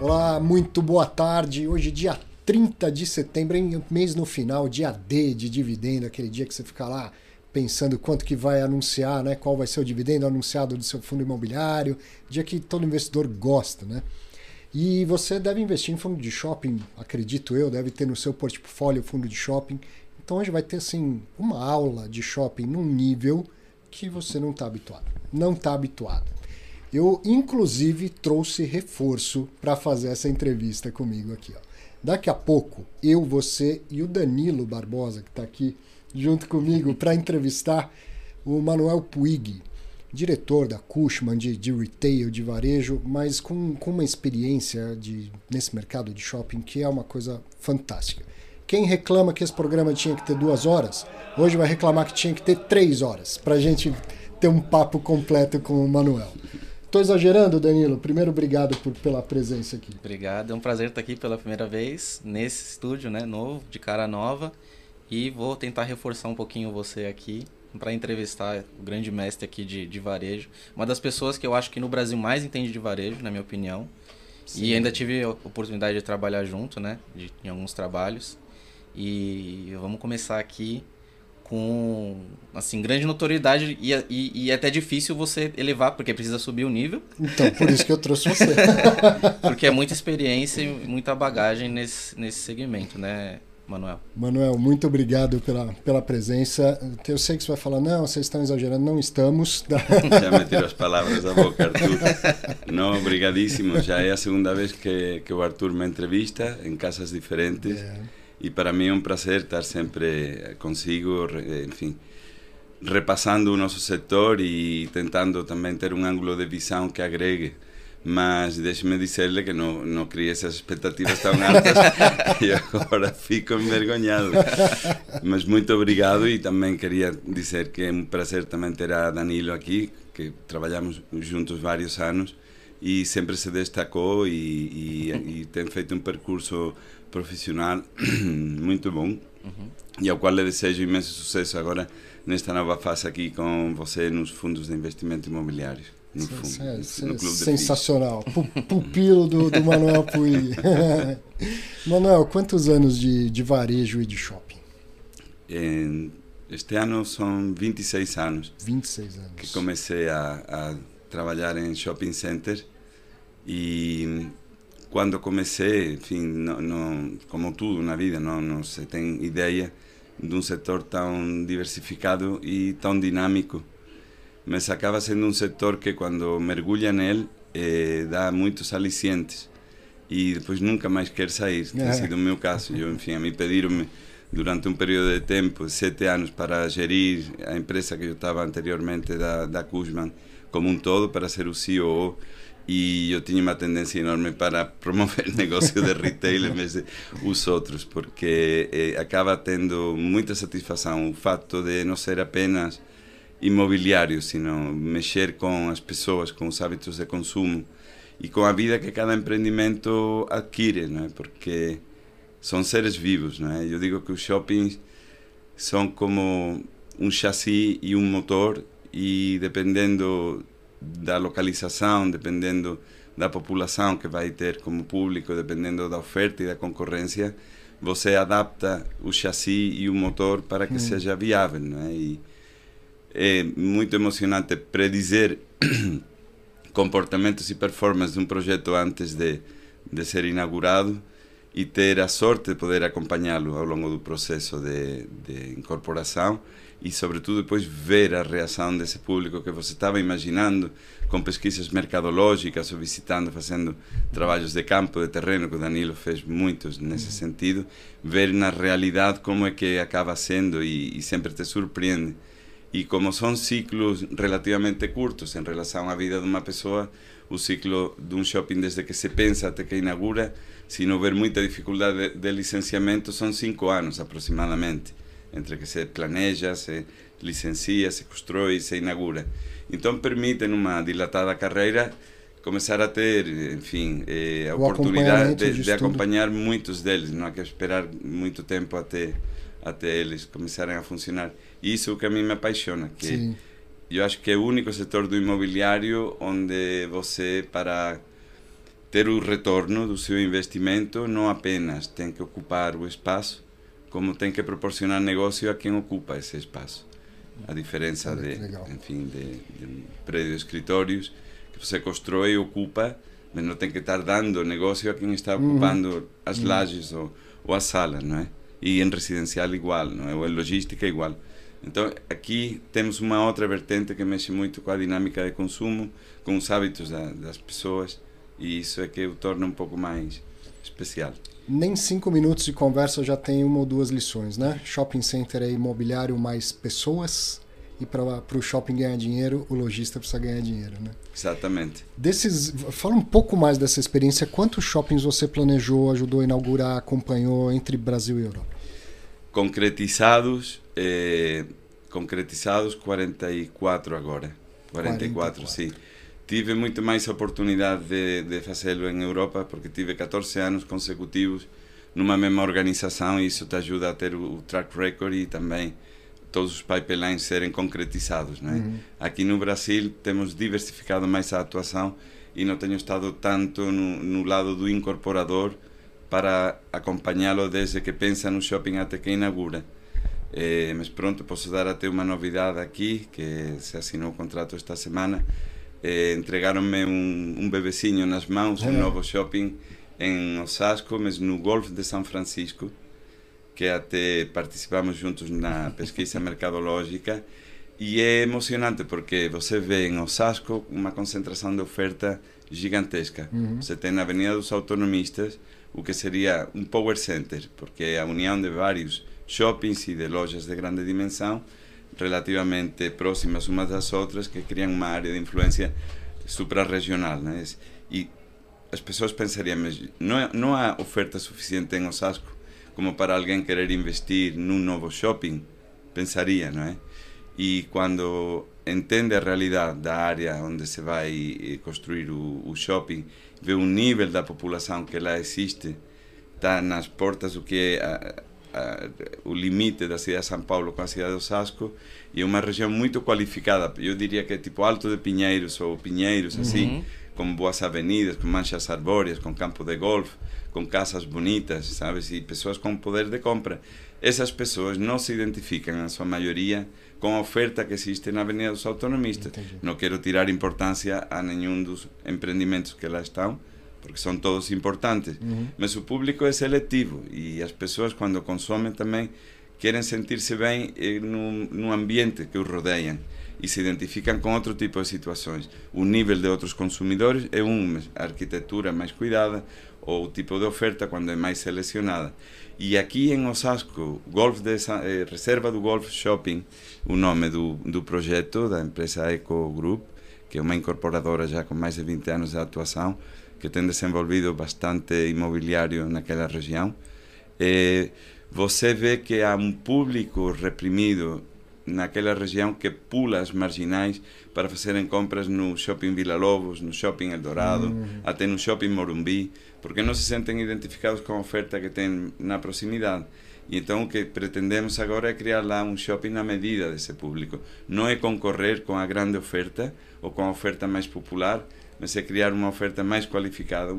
Olá, muito boa tarde. Hoje, dia 30 de setembro, hein? Mês no final, dia D de dividendo, aquele dia que você fica lá pensando quanto que vai anunciar, né? Qual vai ser o dividendo anunciado do seu fundo imobiliário, dia que todo investidor gosta, né? E você deve investir em fundo de shopping, acredito eu, deve ter no seu portfólio fundo de shopping. Então hoje vai ter assim uma aula de shopping num nível que você não está habituado. Eu, inclusive, trouxe reforço para fazer essa entrevista comigo aqui. Ó. Daqui a pouco, eu, você e o Danilo Barbosa, que está aqui junto comigo, para entrevistar o Manuel Puig, diretor da Cushman de retail, de varejo, mas com uma experiência nesse mercado de shopping que é uma coisa fantástica. Quem reclama que esse programa tinha que ter 2 horas, hoje vai reclamar que tinha que ter 3 horas, para a gente ter um papo completo com o Manuel. Estou exagerando, Danilo? Primeiro, obrigado pela presença aqui. Obrigado, é um prazer estar aqui pela primeira vez nesse estúdio, né, novo, de cara nova. E vou tentar reforçar um pouquinho você aqui para entrevistar o grande mestre aqui de varejo. Uma das pessoas que eu acho que no Brasil mais entende de varejo, na minha opinião. Sim. E ainda tive a oportunidade de trabalhar junto, né, em alguns trabalhos. E vamos começar aqui com, assim, grande notoriedade e até difícil você elevar, porque precisa subir o nível. Então, por isso que eu trouxe você. Porque é muita experiência e muita bagagem nesse segmento, né, Manuel? Manuel, muito obrigado pela presença. Eu sei que você vai falar, não, vocês estão exagerando, não estamos. Já me tirou as palavras da boca, Arthur. Não, obrigadíssimo. Já é a segunda vez que o Arthur me entrevista em casas diferentes. É. E para mim é um prazer estar sempre consigo, enfim, repassando o nosso setor e tentando também ter um ângulo de visão que agregue. Mas deixe-me dizer-lhe que não criei essas expectativas tão altas e agora fico envergonhado. Mas muito obrigado e também queria dizer que é um prazer também ter a Danilo aqui, que trabalhamos juntos vários anos e sempre se destacou e tem feito um percurso profissional muito bom, e ao qual lhe desejo imenso sucesso agora nesta nova fase aqui com você nos fundos de investimento imobiliário, no Clube de FIIs. Sensacional, pupilo do Manuel Puig. Manuel, quantos anos de varejo e de shopping? Este ano são 26 anos. 26 anos. Que comecei a trabalhar em shopping center e... Quando comecei, enfim, não, como tudo na vida, não se tem ideia de um setor tão diversificado e tão dinâmico. Mas acaba sendo um setor que, quando mergulha nele, dá muitos alicientes. E depois nunca mais quer sair. Tem sido o meu caso. Eu, enfim, a mim pediram-me, durante um período de tempo, 7 anos, para gerir a empresa que eu estava anteriormente, da Cushman, como um todo, para ser o CEO. E eu tinha uma tendência enorme para promover negócio de retail em vez de os outros, porque acaba tendo muita satisfação o fato de não ser apenas imobiliário, sino mexer com as pessoas, com os hábitos de consumo e com a vida que cada empreendimento adquire, né? Porque são seres vivos, né? Eu digo que os shoppings são como um chassi e um motor, e dependendo da localização, dependendo da população que vai ter como público, dependendo da oferta e da concorrência, você adapta o chassi e o motor para que seja viável, né? E é muito emocionante predizer comportamentos e performance de um projeto antes de ser inaugurado e ter a sorte de poder acompanhá-lo ao longo do processo de incorporação. E, sobretudo, depois ver a reação desse público que você estava imaginando, com pesquisas mercadológicas, ou visitando, fazendo trabalhos de campo, de terreno, que o Danilo fez muitos nesse sentido, ver na realidade como é que acaba sendo e sempre te surpreende. E como são ciclos relativamente curtos em relação à vida de uma pessoa, o ciclo de um shopping desde que se pensa até que inaugura, se não houver muita dificuldade de licenciamento, são 5 anos aproximadamente, entre que se planeja, se licencia, se constrói e se inaugura. Então permite, numa dilatada carreira, começar a ter, enfim, a oportunidade de acompanhar muitos deles. Não há que esperar muito tempo até eles começarem a funcionar. Isso é o que a mim me apaixona. Que Sim. Eu acho que é o único setor do imobiliário onde você, para ter o retorno do seu investimento, não apenas tem que ocupar o espaço, como tem que proporcionar negócio a quem ocupa esse espaço. A diferença de, enfim, de um prédio de escritórios que você constrói e ocupa, mas não tem que estar dando negócio a quem está ocupando as lajes ou a sala, não é? E em residencial igual, não é? Ou em logística igual. Então aqui temos uma outra vertente que mexe muito com a dinâmica de consumo, com os hábitos das pessoas, e isso é que o torna um pouco mais especial. Nem 5 minutos de conversa já tem uma ou duas lições, né? Shopping center é imobiliário mais pessoas, e para o shopping ganhar dinheiro, o lojista precisa ganhar dinheiro, né? Exatamente. Fala um pouco mais dessa experiência. Quantos shoppings você planejou, ajudou a inaugurar, acompanhou entre Brasil e Europa? Concretizados 44 agora. 44. Sim. Tive muito mais oportunidade de fazê-lo em Europa, porque tive 14 anos consecutivos numa mesma organização, e isso te ajuda a ter o track record e também todos os pipelines serem concretizados, né? Aqui no Brasil temos diversificado mais a atuação e não tenho estado tanto no lado do incorporador para acompanhá-lo desde que pensa no shopping até que inaugura. Mas pronto, posso dar até uma novidade aqui, que se assinou o contrato esta semana. Entregaram-me um bebezinho nas mãos, um novo shopping em Osasco, mas no Golf de São Francisco, que até participamos juntos na pesquisa mercadológica, e é emocionante porque você vê em Osasco uma concentração de oferta gigantesca. Você tem na Avenida dos Autonomistas o que seria um power center, porque é a união de vários shoppings e de lojas de grande dimensão, relativamente próximas umas das outras, que criam uma área de influência suprarregional, né? E as pessoas pensariam, mas não há oferta suficiente em Osasco como para alguém querer investir num novo shopping, pensaria, não é? E quando entende a realidade da área onde se vai construir o shopping, vê o nível da população que lá existe, está nas portas do que é o limite da cidade de São Paulo com a cidade de Osasco, e é uma região muito qualificada. Eu diria que é tipo Alto de Pinheiros ou Pinheiros, assim, com boas avenidas, com manchas arbóreas, com campo de golfe, com casas bonitas, sabes? E pessoas com poder de compra. Essas pessoas não se identificam, na sua maioria, com a oferta que existe na Avenida dos Autonomistas. Entendi. Não quero tirar importância a nenhum dos empreendimentos que lá estão, porque são todos importantes, mas o público é seletivo, e as pessoas quando consomem também querem sentir-se bem no ambiente que os rodeiam, e se identificam com outro tipo de situações. O nível de outros consumidores é a arquitetura mais cuidada, ou o tipo de oferta quando é mais selecionada. E aqui em Osasco, Reserva do Golf Shopping, o nome do projeto da empresa Eco Group, que é uma incorporadora já com mais de 20 anos de atuação, que tem desenvolvido bastante imobiliário naquela região. Você vê que há um público reprimido naquela região que pula as marginais para fazerem compras no Shopping Vila Lobos, no Shopping Eldorado, até no Shopping Morumbi, porque não se sentem identificados com a oferta que tem na proximidade. E então o que pretendemos agora é criar lá um shopping à medida desse público. Não é concorrer com a grande oferta ou com a oferta mais popular, mas é criar uma oferta mais qualificada,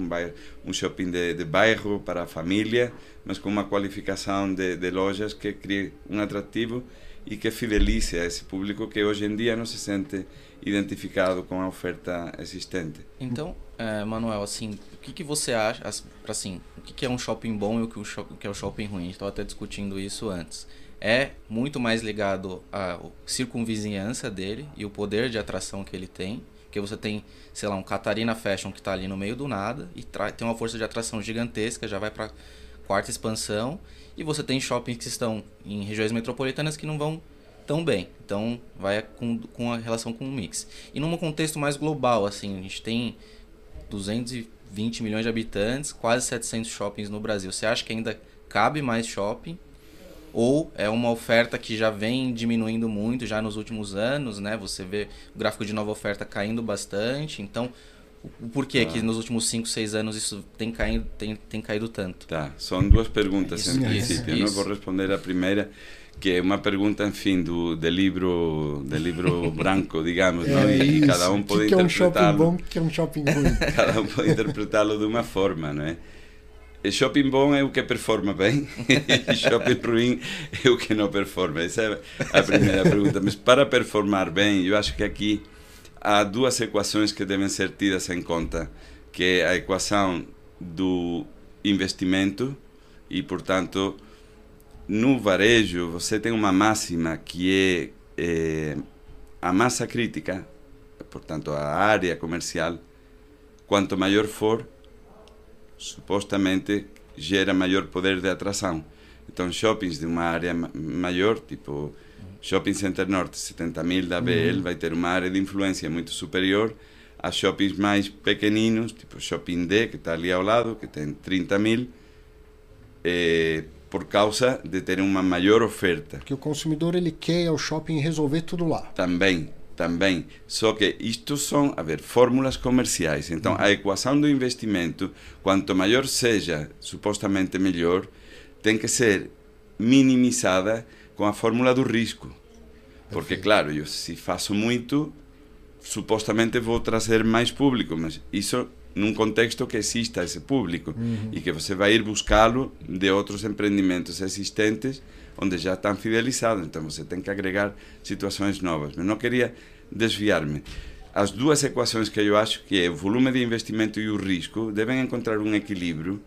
um shopping de bairro para a família, mas com uma qualificação de lojas que crie um atrativo e que fidelize a esse público que hoje em dia não se sente identificado com a oferta existente. Então, Manuel, assim, o que você acha, assim, o que é um shopping bom e o que é um shopping ruim? A gente estava até discutindo isso antes. É muito mais ligado à circunvizinhança dele e o poder de atração que ele tem, porque você tem, sei lá, um Catarina Fashion que está ali no meio do nada e tem uma força de atração gigantesca, já vai para quarta expansão, e você tem shoppings que estão em regiões metropolitanas que não vão tão bem. Então, vai com a relação com o mix. E num contexto mais global, assim, a gente tem 220 milhões de habitantes, quase 700 shoppings no Brasil. Você acha que ainda cabe mais shopping? Ou é uma oferta que já vem diminuindo muito já nos últimos anos, né? Você vê o gráfico de nova oferta caindo bastante. Então, Por que que nos últimos 5, 6 anos isso tem caído tanto? Tá, são duas perguntas em princípio. Não vou responder a primeira, que é uma pergunta, enfim, de livro branco, digamos, não? E cada um pode interpretá-lo. O que é um shopping bom, que é um shopping ruim? Cada um pode interpretá-lo de uma forma, não é? Shopping bom é o que performa bem, e shopping ruim é o que não performa. Essa é a primeira pergunta. Mas para performar bem, eu acho que aqui há duas equações que devem ser tidas em conta, que é a equação do investimento e, portanto, no varejo você tem uma máxima que é a massa crítica, portanto a área comercial, quanto maior for, supostamente gera maior poder de atração. Então shoppings de uma área maior, tipo Shopping Center Norte, 70.000 da BL, vai ter uma área de influência muito superior a shoppings mais pequeninos, tipo Shopping D, que está ali ao lado, que tem 30.000, por causa de ter uma maior oferta. Porque o consumidor, ele quer ir ao shopping e resolver tudo lá. Também. Só que isto são, fórmulas comerciais. Então, a equação do investimento, quanto maior seja, supostamente melhor, tem que ser minimizada com a fórmula do risco. Porque, claro, eu, se faço muito, supostamente vou trazer mais público, mas isso num contexto que exista esse público e que você vai ir buscá-lo de outros empreendimentos existentes onde já estão fidelizados. Então, você tem que agregar situações novas. Mas não queria desviar-me. As duas equações que eu acho que é o volume de investimento e o risco devem encontrar um equilíbrio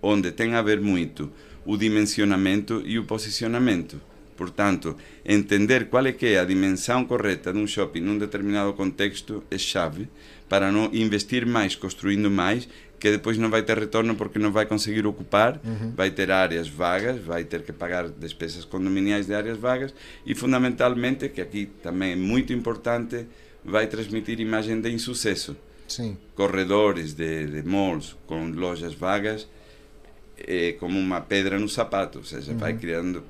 onde tem a ver muito o dimensionamento e o posicionamento. Portanto, entender qual é que é a dimensão correta de um shopping num determinado contexto é chave para não investir mais, construindo mais, que depois não vai ter retorno porque não vai conseguir ocupar, vai ter áreas vagas, vai ter que pagar despesas condominiais de áreas vagas e, fundamentalmente, que aqui também é muito importante, vai transmitir imagem de insucesso. Sim. Corredores de malls com lojas vagas é como uma pedra no sapato, ou seja, vai criando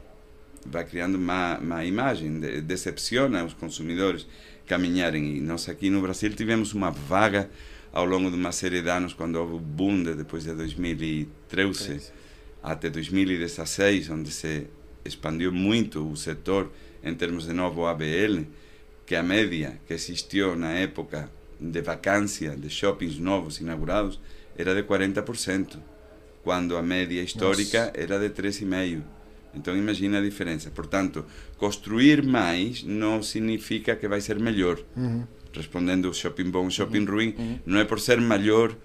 uma imagem, decepciona os consumidores caminharem. E nós aqui no Brasil tivemos uma vaga ao longo de uma série de anos, quando houve o boom depois de 2013 até 2016, onde se expandiu muito o setor em termos de novo ABL, que a média que existiu na época de vacância de shoppings novos inaugurados era de 40%, quando a média histórica era de 3,5%. Então, imagina a diferença. Portanto, construir mais não significa que vai ser melhor. Respondendo shopping bom, shopping ruim, não é por ser melhor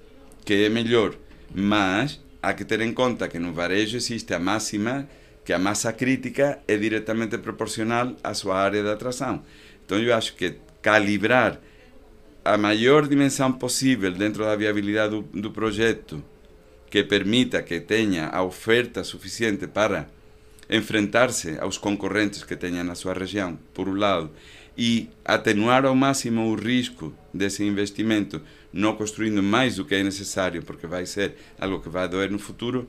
que é melhor. Mas há que ter em conta que no varejo existe a máxima que a massa crítica é diretamente proporcional à sua área de atração. Então, eu acho que calibrar a maior dimensão possível dentro da viabilidade do projeto, que permita que tenha a oferta suficiente para enfrentar-se aos concorrentes que tenham na sua região, por um lado, e atenuar ao máximo o risco desse investimento, não construindo mais do que é necessário, porque vai ser algo que vai doer no futuro,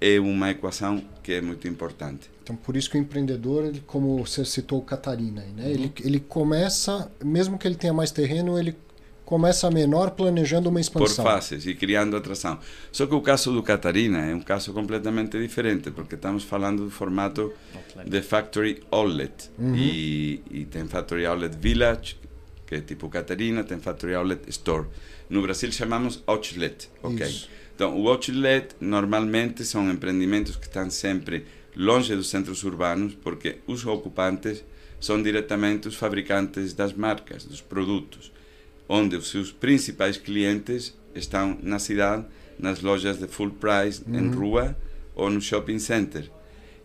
é uma equação que é muito importante. Então, por isso que o empreendedor, ele, como você citou o Catarina, né? ele começa, mesmo que ele tenha mais terreno, ele começa menor, planejando uma expansão. Por fases e criando atração. Só que o caso do Catarina é um caso completamente diferente, porque estamos falando do formato de Factory Outlet. E tem Factory Outlet Village, que é tipo Catarina, tem Factory Outlet Store. No Brasil chamamos Outlet. Então, o Outlet normalmente são empreendimentos que estão sempre longe dos centros urbanos, porque os ocupantes são diretamente os fabricantes das marcas, dos produtos, onde os seus principais clientes estão na cidade, nas lojas de full price, em rua ou no shopping center.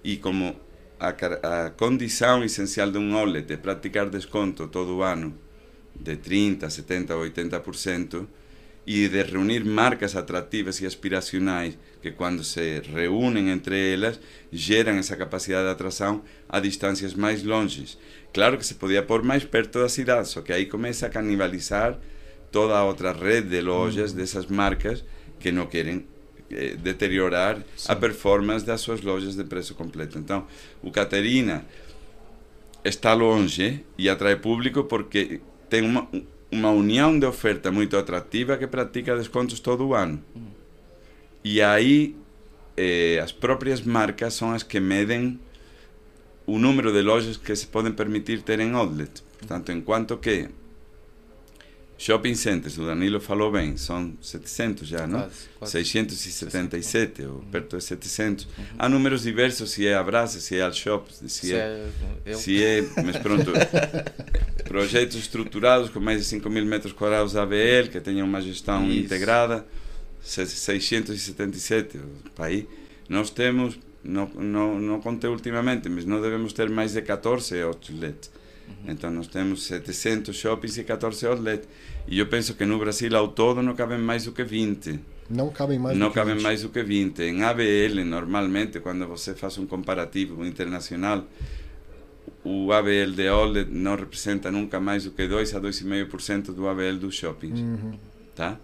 E como a condição essencial de um outlet é praticar desconto todo ano de 30%, 70%, 80% e de reunir marcas atrativas e aspiracionais que, quando se reúnem entre elas, geram essa capacidade de atração a distâncias mais longes. Claro que se podia pôr mais perto da cidade, só que aí começa a canibalizar toda a outra rede de lojas dessas marcas que não querem deteriorar a performance das suas lojas de preço completo. Então, o Catarina está longe e atrai público porque tem uma uma união de oferta muito atrativa que pratica descontos todo o ano. E aí as próprias marcas são as que medem o número de lojas que se podem permitir ter em outlet. Portanto, enquanto que shopping centers, o Danilo falou bem, são 700 já, não? Quase. 677, ou perto de 700. Uhum. Há números diversos, se é Abrasce, se é Alshop, se é mas pronto, projetos estruturados com mais de 5.000 metros quadrados ABL, que tenham uma gestão integrada, 677, para aí. Nós temos, não contei ultimamente, mas nós devemos ter mais de 14 outlets. Então nós temos 700 shoppings e 14 outlets. E eu penso que no Brasil ao todo não cabem mais do que 20. Não cabem mais do que 20. Em ABL, normalmente, quando você faz um comparativo internacional, o ABL de outlet não representa nunca mais do que 2 a 2,5% do ABL dos shoppings. Uhum. Tá?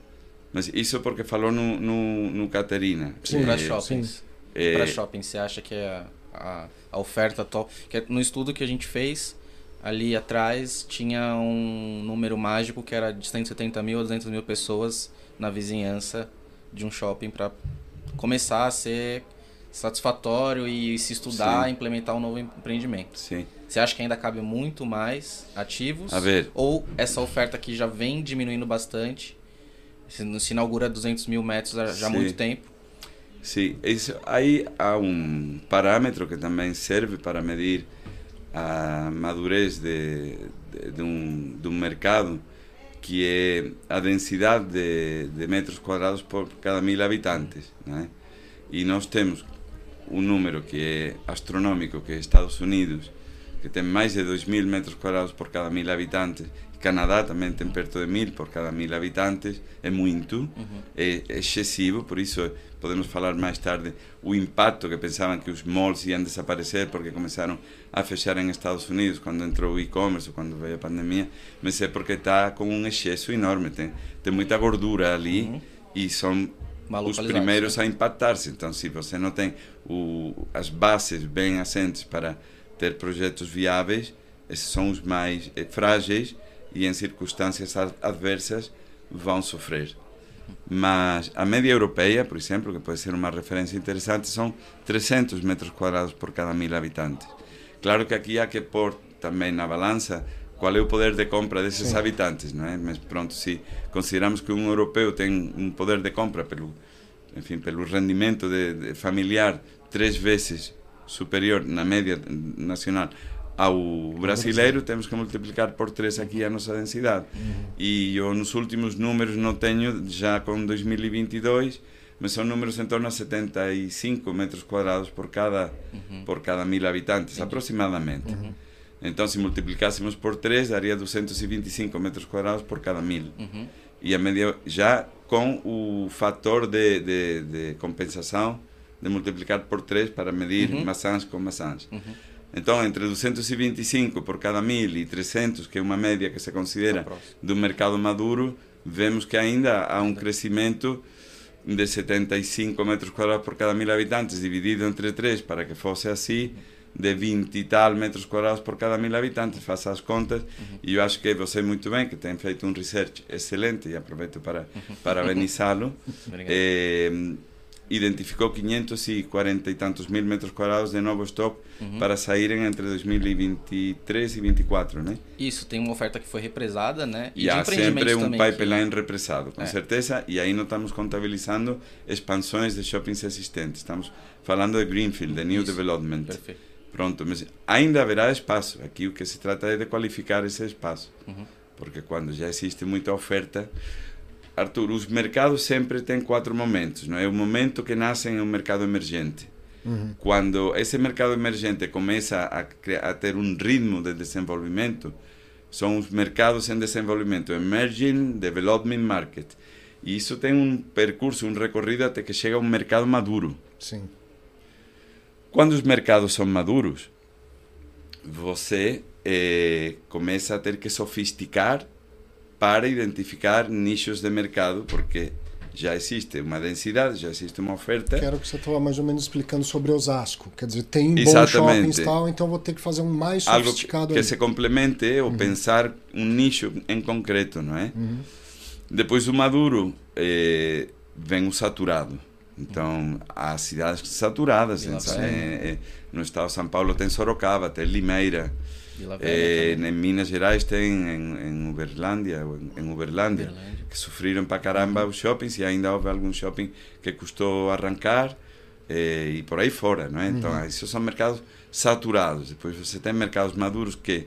Mas isso porque falou no Catarina. Para shoppings. Para shopping, você acha que é a oferta top? Que no estudo que a gente fez, ali atrás tinha um número mágico que era de 170 mil a 200 mil pessoas na vizinhança de um shopping para começar a ser satisfatório e se estudar, sim, implementar um novo empreendimento. Sim. Você acha que ainda cabe muito mais ativos? A ver. Ou essa oferta que já vem diminuindo bastante, se inaugura 200 mil metros já há muito tempo? Sim, isso, aí há um parâmetro que também serve para medir a madurez de um mercado, que é a densidade de metros quadrados por cada 1.000 habitantes, né? E nós temos um número que é astronômico, que é Estados Unidos, que tem mais de 2.000 metros quadrados por cada 1.000 habitantes. Canadá também tem perto de 1.000 por cada 1.000 habitantes. É muito, é excessivo, por isso podemos falar mais tarde o impacto que pensavam que os malls iam desaparecer porque começaram a fechar em Estados Unidos quando entrou o e-commerce, quando veio a pandemia, mas é porque está com um excesso enorme, tem muita gordura ali, e são os primeiros a impactar-se. Então, se você não tem as bases bem assentes para ter projetos viáveis, esses são os mais frágeis e em circunstâncias adversas vão sofrer. Mas a média europeia, por exemplo, que pode ser uma referência interessante, são 300 metros quadrados por cada 1.000 habitantes. Claro que aqui há que pôr também na balança qual é o poder de compra desses habitantes, não é? Mas pronto, se consideramos que um europeu tem um poder de compra pelo rendimento familiar 3 vezes superior na média nacional ao brasileiro, temos que multiplicar por 3 aqui a nossa densidade. E eu nos últimos números não tenho já com 2022, mas são números em torno a 75 metros quadrados por cada 1.000 habitantes, aproximadamente. Então, se multiplicássemos por 3, daria 225 metros quadrados por cada 1.000. E a média, já com o fator de compensação, de multiplicar por 3 para medir maçãs com maçãs. Então, entre 225 por cada 1.000 e 300, que é uma média que se considera do mercado maduro, vemos que ainda há um crescimento de 75 metros quadrados por cada 1.000 habitantes, dividido entre 3, para que fosse assim, de 20 e tal metros quadrados por cada 1.000 habitantes. Faça as contas, e eu acho que você muito bem, que tem feito um research excelente, e aproveito para parabenizá-lo. Identificou 540 e tantos mil metros quadrados de novo estoque para saírem entre 2023 e 2024, né? Isso, tem uma oferta que foi represada, né? E há sempre um pipeline represado, com certeza, e aí não estamos contabilizando expansões de shoppings existentes, estamos falando de Greenfield, de New Development. Perfeito. Pronto, mas ainda haverá espaço, aqui o que se trata é de qualificar esse espaço, porque quando já existe muita oferta... Arthur, os mercados sempre têm 4 momentos, não é? O momento que nasce é um mercado emergente. Quando esse mercado emergente começa a ter um ritmo de desenvolvimento, são os mercados em desenvolvimento, Emerging Development Market. E isso tem um percurso, um recorrido até que chega a um mercado maduro. Sim. Quando os mercados são maduros, você começa a ter que sofisticar para identificar nichos de mercado, porque já existe uma densidade, já existe uma oferta. Quero que você estava mais ou menos explicando sobre Osasco. Quer dizer, tem bons shoppings e tal, então vou ter que fazer um mais sofisticado. Algo que se complemente ou pensar um nicho em concreto, não é? Uhum. Depois do maduro, vem o saturado. Então, há cidades saturadas. No estado de São Paulo tem Sorocaba, tem Limeira. Em Minas Gerais tem em Uberlândia, que sofreram para caramba os shoppings, e ainda houve algum shopping que custou arrancar, e por aí fora, não é? Então, esses são mercados saturados. Depois você tem mercados maduros que,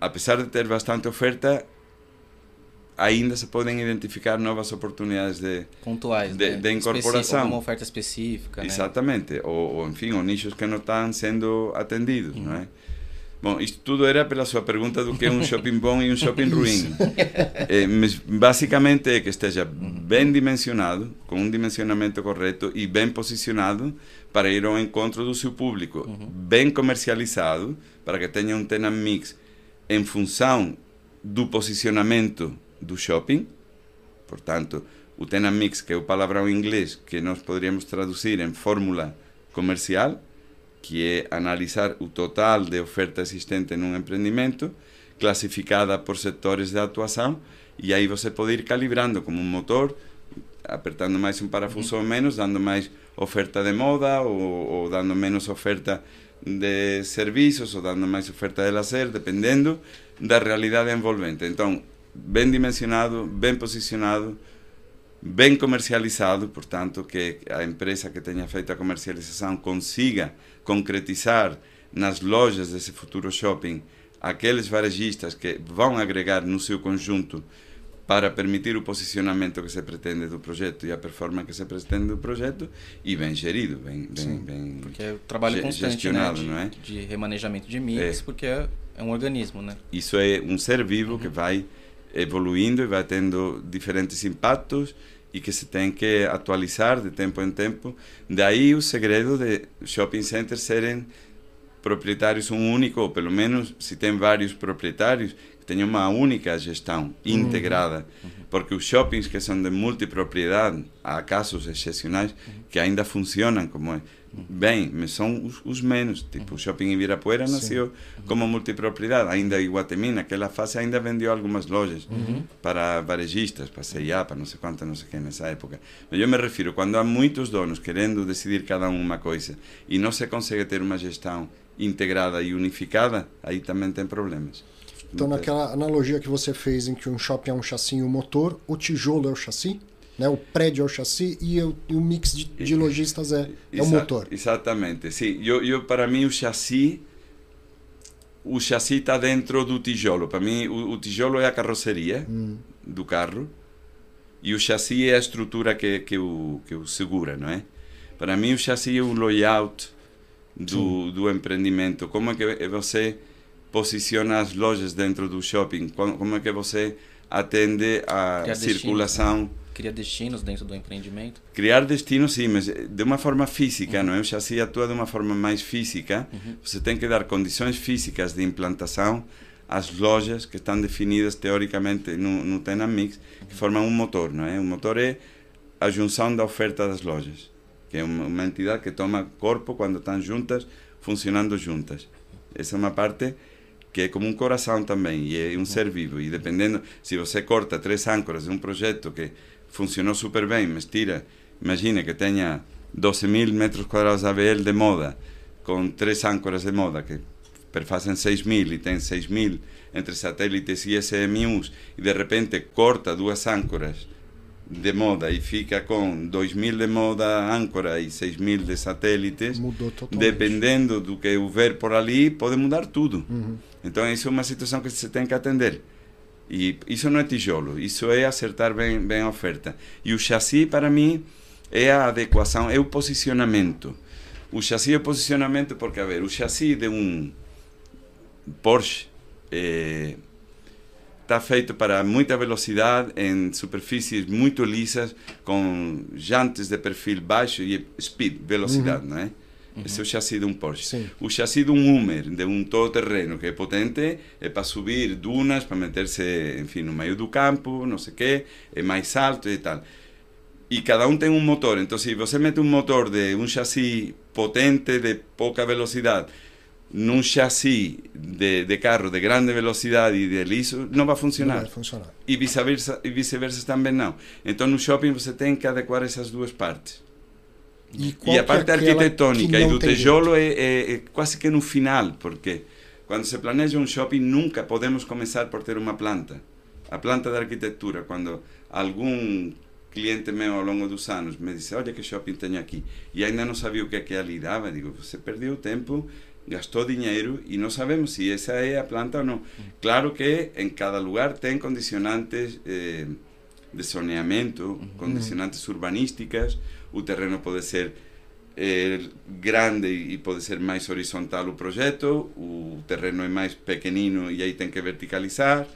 apesar de ter bastante oferta, ainda se podem identificar novas oportunidades de pontuais, de incorporação. Ou uma oferta específica. Exatamente, né? ou enfim, ou nichos que não estão sendo atendidos, não é? Bom, isto tudo era pela sua pergunta do que é um shopping bom e um shopping ruim. Mas basicamente é que esteja bem dimensionado, com um dimensionamento correto e bem posicionado para ir ao encontro do seu público, bem comercializado, para que tenha um tenant mix em função do posicionamento do shopping. Portanto, o tenant mix, que é o palavrão em inglês que nós poderíamos traduzir em fórmula comercial, que é analisar o total de oferta existente num empreendimento, classificada por setores de atuação, e aí você pode ir calibrando como um motor, apertando mais um parafuso ou menos, dando mais oferta de moda, ou dando menos oferta de serviços, ou dando mais oferta de lazer, dependendo da realidade envolvente. Então, bem dimensionado, bem posicionado, bem comercializado, portanto, que a empresa que tenha feito a comercialização consiga concretizar nas lojas desse futuro shopping aqueles varejistas que vão agregar no seu conjunto para permitir o posicionamento que se pretende do projeto e a performance que se pretende do projeto, e bem gerido, bem porque é o trabalho constante, né? Não é? De remanejamento de mix, porque é um organismo, né? Isso é um ser vivo que vai evoluindo e vai tendo diferentes impactos e que se tem que atualizar de tempo em tempo. Daí o segredo de shopping centers serem proprietários um único, ou pelo menos se tem vários proprietários, que tenham uma única gestão integrada. Porque os shoppings que são de multipropriedade, há casos excepcionais que ainda funcionam como bem, mas são os menos. Tipo, o shopping Ibirapuera nasceu como multipropriedade. Ainda Iguatemi, naquela fase, ainda vendeu algumas lojas para varejistas, para C&A, para não sei quanto, não sei quem nessa época. Mas eu me refiro, quando há muitos donos querendo decidir cada um uma coisa e não se consegue ter uma gestão integrada e unificada, aí também tem problemas. Então, naquela analogia que você fez em que um shopping é um chassi e um motor, o tijolo é o chassi? Né? O prédio é o chassi e o mix de lojistas é o motor. Exatamente, sim. Para mim, o chassi está dentro do tijolo. Para mim, o tijolo é a carroceria do carro, e o chassi é a estrutura que o segura, não é? Para mim, o chassi é o layout do empreendimento. Como é que você posiciona as lojas dentro do shopping? Como é que você atende a circulação? Criar destinos dentro do empreendimento? Criar destinos, sim, mas de uma forma física, não é? O chassi atua de uma forma mais física. Você tem que dar condições físicas de implantação às lojas que estão definidas teoricamente no tenant mix, que formam um motor, não é? O motor é a junção da oferta das lojas, que é uma entidade que toma corpo quando estão juntas, funcionando juntas. Essa é uma parte que é como um coração também, e é um ser vivo. E dependendo, se você corta 3 âncoras de um projeto que funcionou super bem, mas imagina que tenha 12.000 metros quadrados ABL de moda, com 3 âncoras de moda que perfazem 6.000 e tem 6.000 entre satélites e SMUs, e de repente corta 2 âncoras de moda e fica com 2.000 de moda âncora e 6.000 de satélites. Mudou totalmente. Dependendo do que houver por ali, pode mudar tudo. Então, isso é uma situação que se tem que atender. E isso não é tijolo, isso é acertar bem a oferta. E o chassi, para mim, é a adequação, é o posicionamento. O chassi é o posicionamento porque, o chassi de um Porsche está feito para muita velocidade, em superfícies muito lisas, com jantes de perfil baixo e speed, velocidade, não é? Esse é o chassi de um Porsche. Sim. O chassi de um Hummer, de um todo-terreno, que é potente, é para subir dunas, para meter-se, enfim, no meio do campo, não sei o quê, é mais alto e tal. e cada um tem um motor. Então, se você mete um motor de um chassi potente de pouca velocidade num chassi de carro de grande velocidade e de liso, não vai funcionar. Não vai funcionar. E vice-versa, também não. Então, no shopping você tem que adequar essas duas partes. E a parte arquitetônica e do tijolo é quase que no final, porque quando se planeja um shopping nunca podemos começar por ter uma planta. A planta da arquitetura, quando algum cliente meu ao longo dos anos me disse, olha que shopping tenho aqui, e ainda não sabia o que ali dava, digo, você perdeu tempo, gastou dinheiro e não sabemos se essa é a planta ou não. Claro que em cada lugar tem condicionantes de zoneamento, condicionantes urbanísticas, o terreno pode ser grande e pode ser mais horizontal o projeto, o terreno é mais pequenino e aí tem que verticalizar.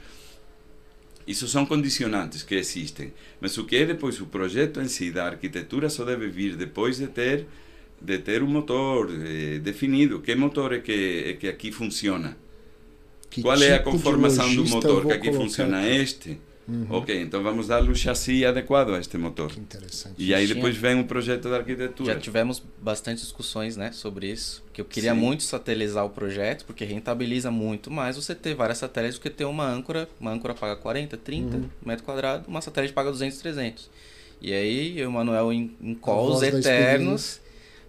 Isso são condicionantes que existem, mas o que é depois o projeto em si da arquitetura só deve vir depois de ter um motor definido. Que motor é que aqui funciona? Qual é a conformação do motor que aqui funciona? Ok, então vamos dar o chassi adequado a este motor. Que interessante. E aí depois vem um projeto da arquitetura. Já tivemos bastante discussões, né, sobre isso, porque eu queria muito satelizar o projeto, porque rentabiliza muito mais você ter várias satélites do que ter uma âncora. Uma âncora paga 40, 30 metro quadrado, uma satélite paga 200, 300. E aí eu e o Manuel em calls eternos,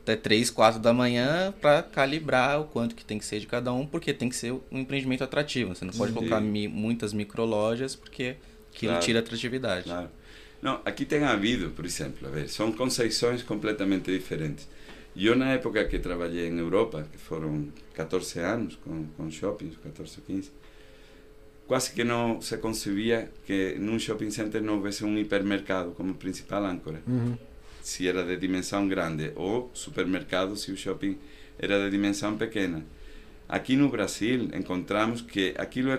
até 3, 4 da manhã, para calibrar o quanto que tem que ser de cada um, porque tem que ser um empreendimento atrativo. Você não pode colocar muitas microlojas, porque... Aquilo tira atratividade. Claro. Não, aqui tem havido, por exemplo, a ver, são conceições completamente diferentes. Eu, na época que trabalhei em Europa, que foram 14 anos com shoppings, 14 ou 15, quase que não se concebia que num shopping center não houvesse um hipermercado como principal âncora. Se era de dimensão grande, ou supermercado se o shopping era de dimensão pequena. Aqui no Brasil encontramos que aquilo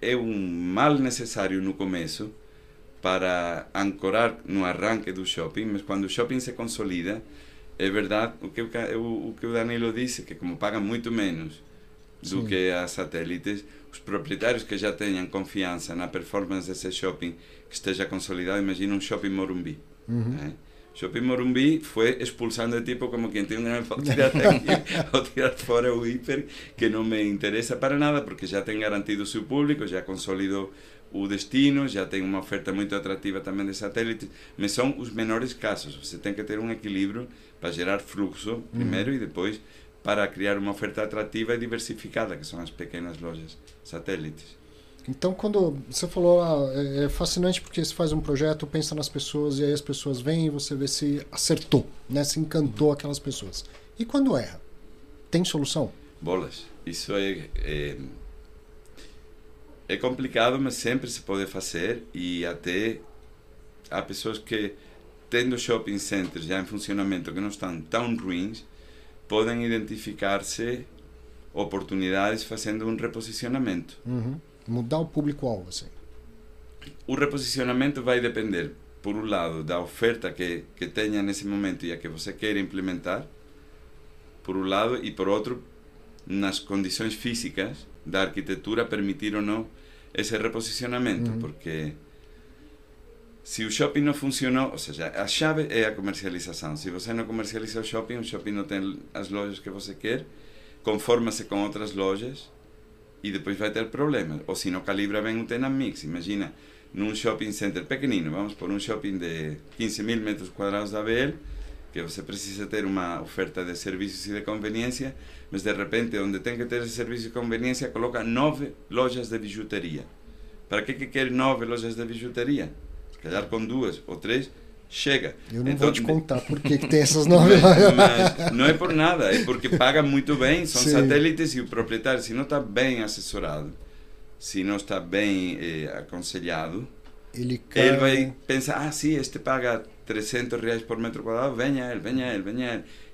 é um mal necessário no começo para ancorar no arranque do shopping, mas quando o shopping se consolida, é verdade o que o Danilo disse, que como pagam muito menos do que as satélites, os proprietários que já tenham confiança na performance desse shopping que esteja consolidado, imagina um shopping Morumbi. Né? Shopping Morumbi foi expulsando de tipo como quem tem um grande ou tirar fora o hiper, que não me interessa para nada, porque já tem garantido o seu público, já consolidou o destino, já tem uma oferta muito atrativa também de satélites, mas são os menores casos. Você tem que ter um equilíbrio para gerar fluxo primeiro e depois para criar uma oferta atrativa e diversificada, que são as pequenas lojas satélites. Então, quando você falou, é fascinante porque você faz um projeto, pensa nas pessoas, e aí as pessoas vêm e você vê se acertou, né? Se encantou aquelas pessoas. E quando erra? Tem solução? Bolas. Isso é complicado, mas sempre se pode fazer, e até há pessoas que, tendo shopping centers já em funcionamento que não estão tão ruins, podem identificar-se oportunidades fazendo um reposicionamento. Mudar o público-alvo, assim. O reposicionamento vai depender, por um lado, da oferta que tenha nesse momento e a que você queira implementar, por um lado, e por outro, nas condições físicas da arquitetura permitir ou não esse reposicionamento, porque se o shopping não funcionou, ou seja, a chave é a comercialização. Se você não comercializa o shopping não tem as lojas que você quer, conforma-se com outras lojas, e depois vai ter problemas, ou se não calibra bem o tenant mix. Imagina, num shopping center pequenino, vamos por um shopping de 15.000 metros quadrados da BR, que você precisa ter uma oferta de serviços e de conveniência, mas de repente, onde tem que ter esse serviço e conveniência, coloca 9 lojas de bijuteria. Para que quer 9 lojas de bijuteria? Se calhar com 2 ou 3, chega. Eu não vou te contar por que tem essas novelas. Mas não é por nada, é porque paga muito bem, são satélites, e o proprietário, se não está bem assessorado, se não está bem aconselhado, ele vai pensar, sim, este paga 300 reais por metro quadrado, venha ele.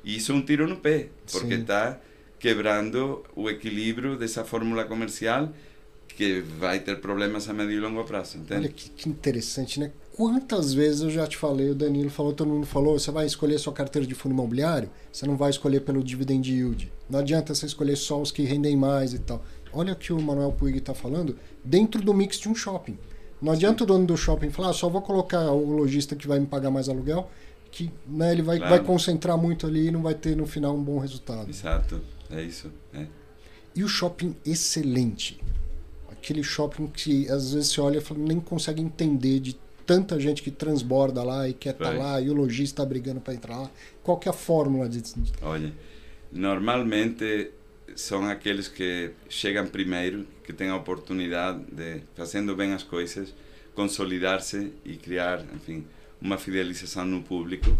E isso é um tiro no pé, porque está quebrando o equilíbrio dessa fórmula comercial que vai ter problemas a médio e longo prazo. Entende? Olha que interessante, né? Quantas vezes eu já te falei, o Danilo falou, todo mundo falou, você vai escolher sua carteira de fundo imobiliário, você não vai escolher pelo dividend yield. Não adianta você escolher só os que rendem mais e tal. Olha o que o Manuel Puig está falando dentro do mix de um shopping. Não adianta o dono do shopping falar, ah, só vou colocar o lojista que vai me pagar mais aluguel, que né, ele vai, vai concentrar muito ali e não vai ter no final um bom resultado. Exato, é isso. É. E o shopping excelente? Aquele shopping que às vezes você olha e nem consegue entender de tanta gente que transborda lá e quer estar lá e o lojista está brigando para entrar lá. Qual que é a fórmula disso? Olha, normalmente são aqueles que chegam primeiro, que têm a oportunidade de, fazendo bem as coisas, consolidar-se e criar, enfim, uma fidelização no público.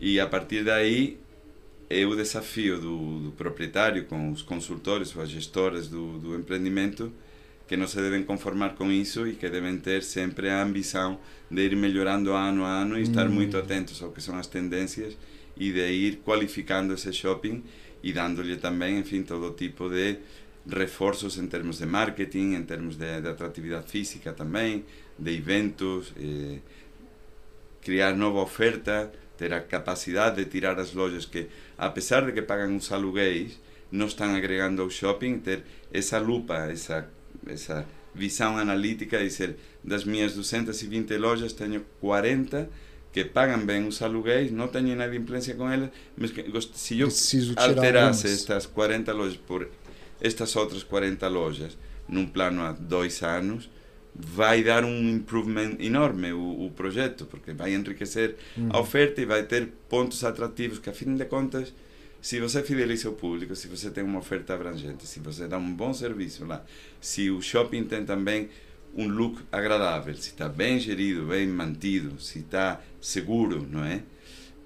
E a partir daí é o desafio do proprietário com os consultores ou as gestoras do empreendimento, que não se devem conformar com isso e que devem ter sempre a ambição de ir melhorando ano a ano e estar muito atentos ao que são as tendências e de ir qualificando esse shopping e dando-lhe também, enfim, todo tipo de reforços em termos de marketing, em termos de atratividade física também, de eventos, criar nova oferta, ter a capacidade de tirar as lojas que, apesar de que pagam os aluguéis, não estão agregando ao shopping, ter essa lupa, essa visão analítica e dizer, das minhas 220 lojas tenho 40 que pagam bem os aluguéis, não tenho inadimplência com elas, mas que, se eu alterasse estas 40 lojas por estas outras 40 lojas num plano há 2 anos, vai dar um improvement enorme o projeto, porque vai enriquecer a oferta e vai ter pontos atrativos que, a fim de contas, se você fideliza o público, se você tem uma oferta abrangente, se você dá um bom serviço lá, se o shopping tem também um look agradável, se está bem gerido, bem mantido, se está seguro, não é?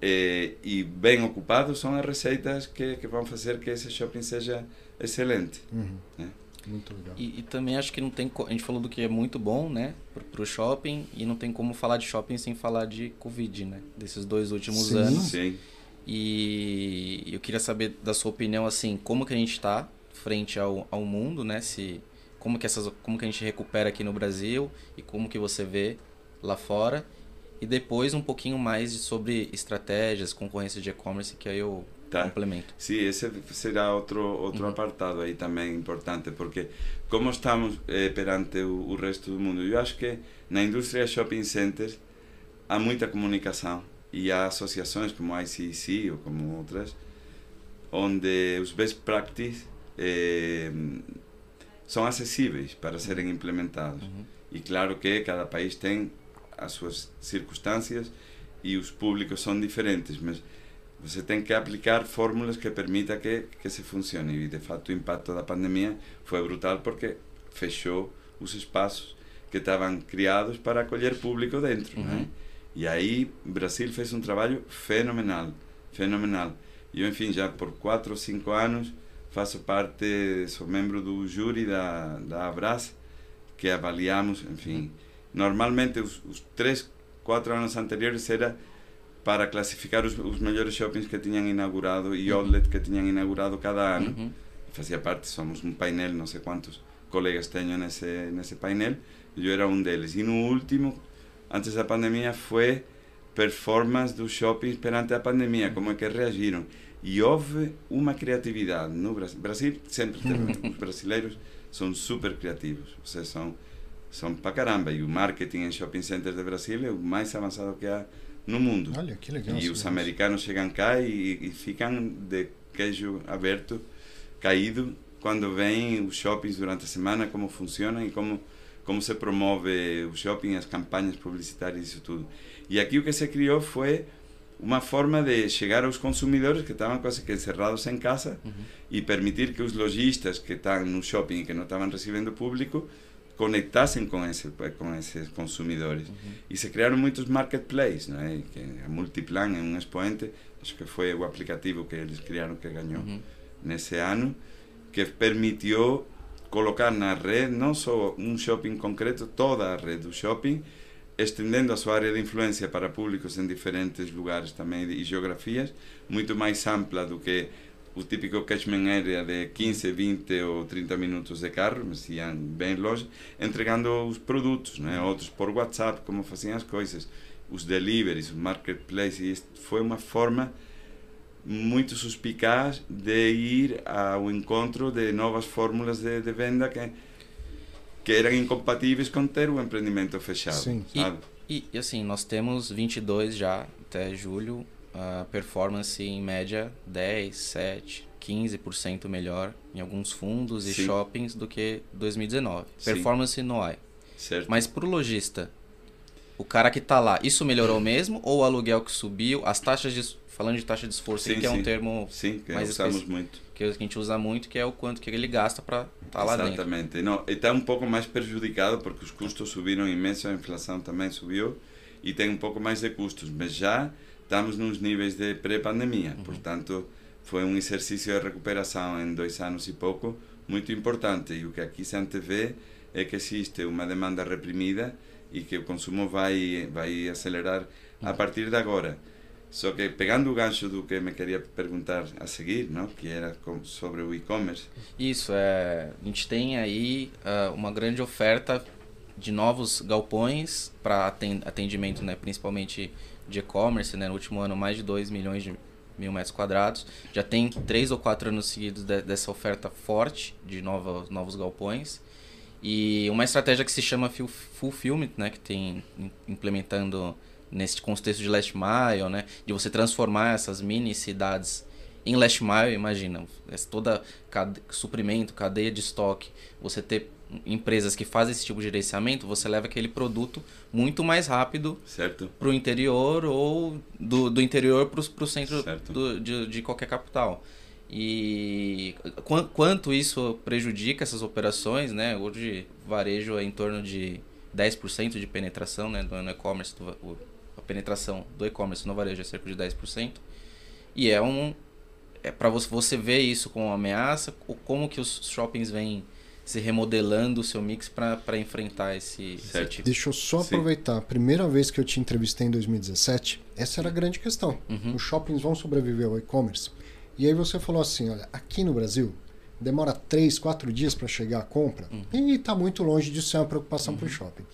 E bem ocupado, são as receitas que vão fazer que esse shopping seja excelente. Né? Muito legal. E também acho que não tem... A gente falou do que é muito bom, né? Pro shopping, e não tem como falar de shopping sem falar de Covid, né? Desses 2 últimos anos. Sim. E eu queria saber da sua opinião, assim, como que a gente está frente ao mundo, né? Como que a gente recupera aqui no Brasil e como que você vê lá fora. E depois um pouquinho mais sobre estratégias, concorrência de e-commerce, que aí eu complemento. Sim, esse será outro apartado aí também importante, porque como estamos perante o resto do mundo, eu acho que na indústria shopping center há muita comunicação e há associações como a ICC ou como outras, onde os best practices são acessíveis para serem implementados. E claro que cada país tem as suas circunstâncias e os públicos são diferentes, mas você tem que aplicar fórmulas que permitam que se funcione. E de fato o impacto da pandemia foi brutal, porque fechou os espaços que estavam criados para acolher público dentro. Né? E aí o Brasil fez um trabalho fenomenal. Eu, enfim, já por 4 ou 5 anos faço parte, sou membro do júri da Abrasce, que avaliamos, enfim. Normalmente os 3, 4 anos anteriores era para classificar os melhores shoppings que tinham inaugurado e outlets que tinham inaugurado cada ano. Fazia parte, somos um painel, não sei quantos colegas tenho nesse painel, eu era um deles. E no último, antes da pandemia, foi performance dos shoppings perante a pandemia, como é que reagiram. E houve uma criatividade no Brasil. Brasil sempre tem, os brasileiros são super criativos, vocês são pra caramba. E o marketing em shopping centers do Brasil é o mais avançado que há no mundo. Olha, que legal. E os americanos chegam cá e ficam de queijo aberto, caído, quando veem os shoppings durante a semana, como funcionam e como se promove o shopping, as campanhas publicitárias, isso tudo. E aqui o que se criou foi uma forma de chegar aos consumidores que estavam quase que encerrados em casa e permitir que os lojistas que estavam no shopping e que não estavam recebendo público conectassem com esses consumidores. E se criaram muitos marketplaces, não é? Que a Multiplan é um expoente, acho que foi o aplicativo que eles criaram que ganhou nesse ano, que permitiu colocar na rede não só um shopping concreto, toda a rede do shopping, estendendo a sua área de influência para públicos em diferentes lugares também e geografias, muito mais ampla do que o típico catchment area de 15, 20 ou 30 minutos de carro, mas iam bem longe, entregando os produtos, né? Outros por WhatsApp, como faziam as coisas, os deliveries, o marketplace. E foi uma forma muito suspicaz de ir ao encontro de novas fórmulas de venda que que eram incompatíveis com ter o empreendimento fechado. Sim. Sabe? E assim, nós temos 22 já, até julho, a performance em média 10, 7, 15% melhor em alguns fundos e shoppings do que 2019. Performance no AI. Certo. Mas para o lojista, o cara que está lá, isso melhorou mesmo? Ou o aluguel que subiu, as taxas de... Falando de taxa de esforço, que é um termo que mais usamos muito. Que a gente usa muito, que é o quanto que ele gasta para estar lá dentro. Exatamente. Não, e está um pouco mais prejudicado, porque os custos subiram imenso, a inflação também subiu, e tem um pouco mais de custos. Mas já estamos nos níveis de pré-pandemia. Uhum. Portanto, foi um exercício de recuperação em 2 anos e pouco muito importante. E o que aqui se antevê é que existe uma demanda reprimida e que o consumo vai acelerar a partir de agora. Só que pegando o gancho do que me queria perguntar a seguir, não? Que era sobre o e-commerce. Isso, a gente tem aí uma grande oferta de novos galpões para atendimento, né? Principalmente de e-commerce. Né? No último ano, mais de 2 milhões de mil metros quadrados. Já tem 3 ou 4 anos seguidos dessa oferta forte de novos galpões. E uma estratégia que se chama Fulfillment, né? Que tem implementando... nesse contexto de last mile, né? De você transformar essas mini cidades em last mile, imagina, toda suprimento, cadeia de estoque, você ter empresas que fazem esse tipo de gerenciamento, você leva aquele produto muito mais rápido para o interior ou do interior para o centro de qualquer capital. E quanto isso prejudica essas operações, né? Hoje varejo é em torno de 10% de penetração, né, no e-commerce, a penetração do e-commerce no varejo é cerca de 10%. E para você ver isso como uma ameaça, como que os shoppings vêm se remodelando o seu mix para enfrentar esse tipo. Deixa eu só aproveitar. A primeira vez que eu te entrevistei em 2017, essa era a grande questão. Uhum. Os shoppings vão sobreviver ao e-commerce? E aí você falou assim, olha, aqui no Brasil demora 3, 4 dias para chegar a compra, e está muito longe de ser uma preocupação para o shopping.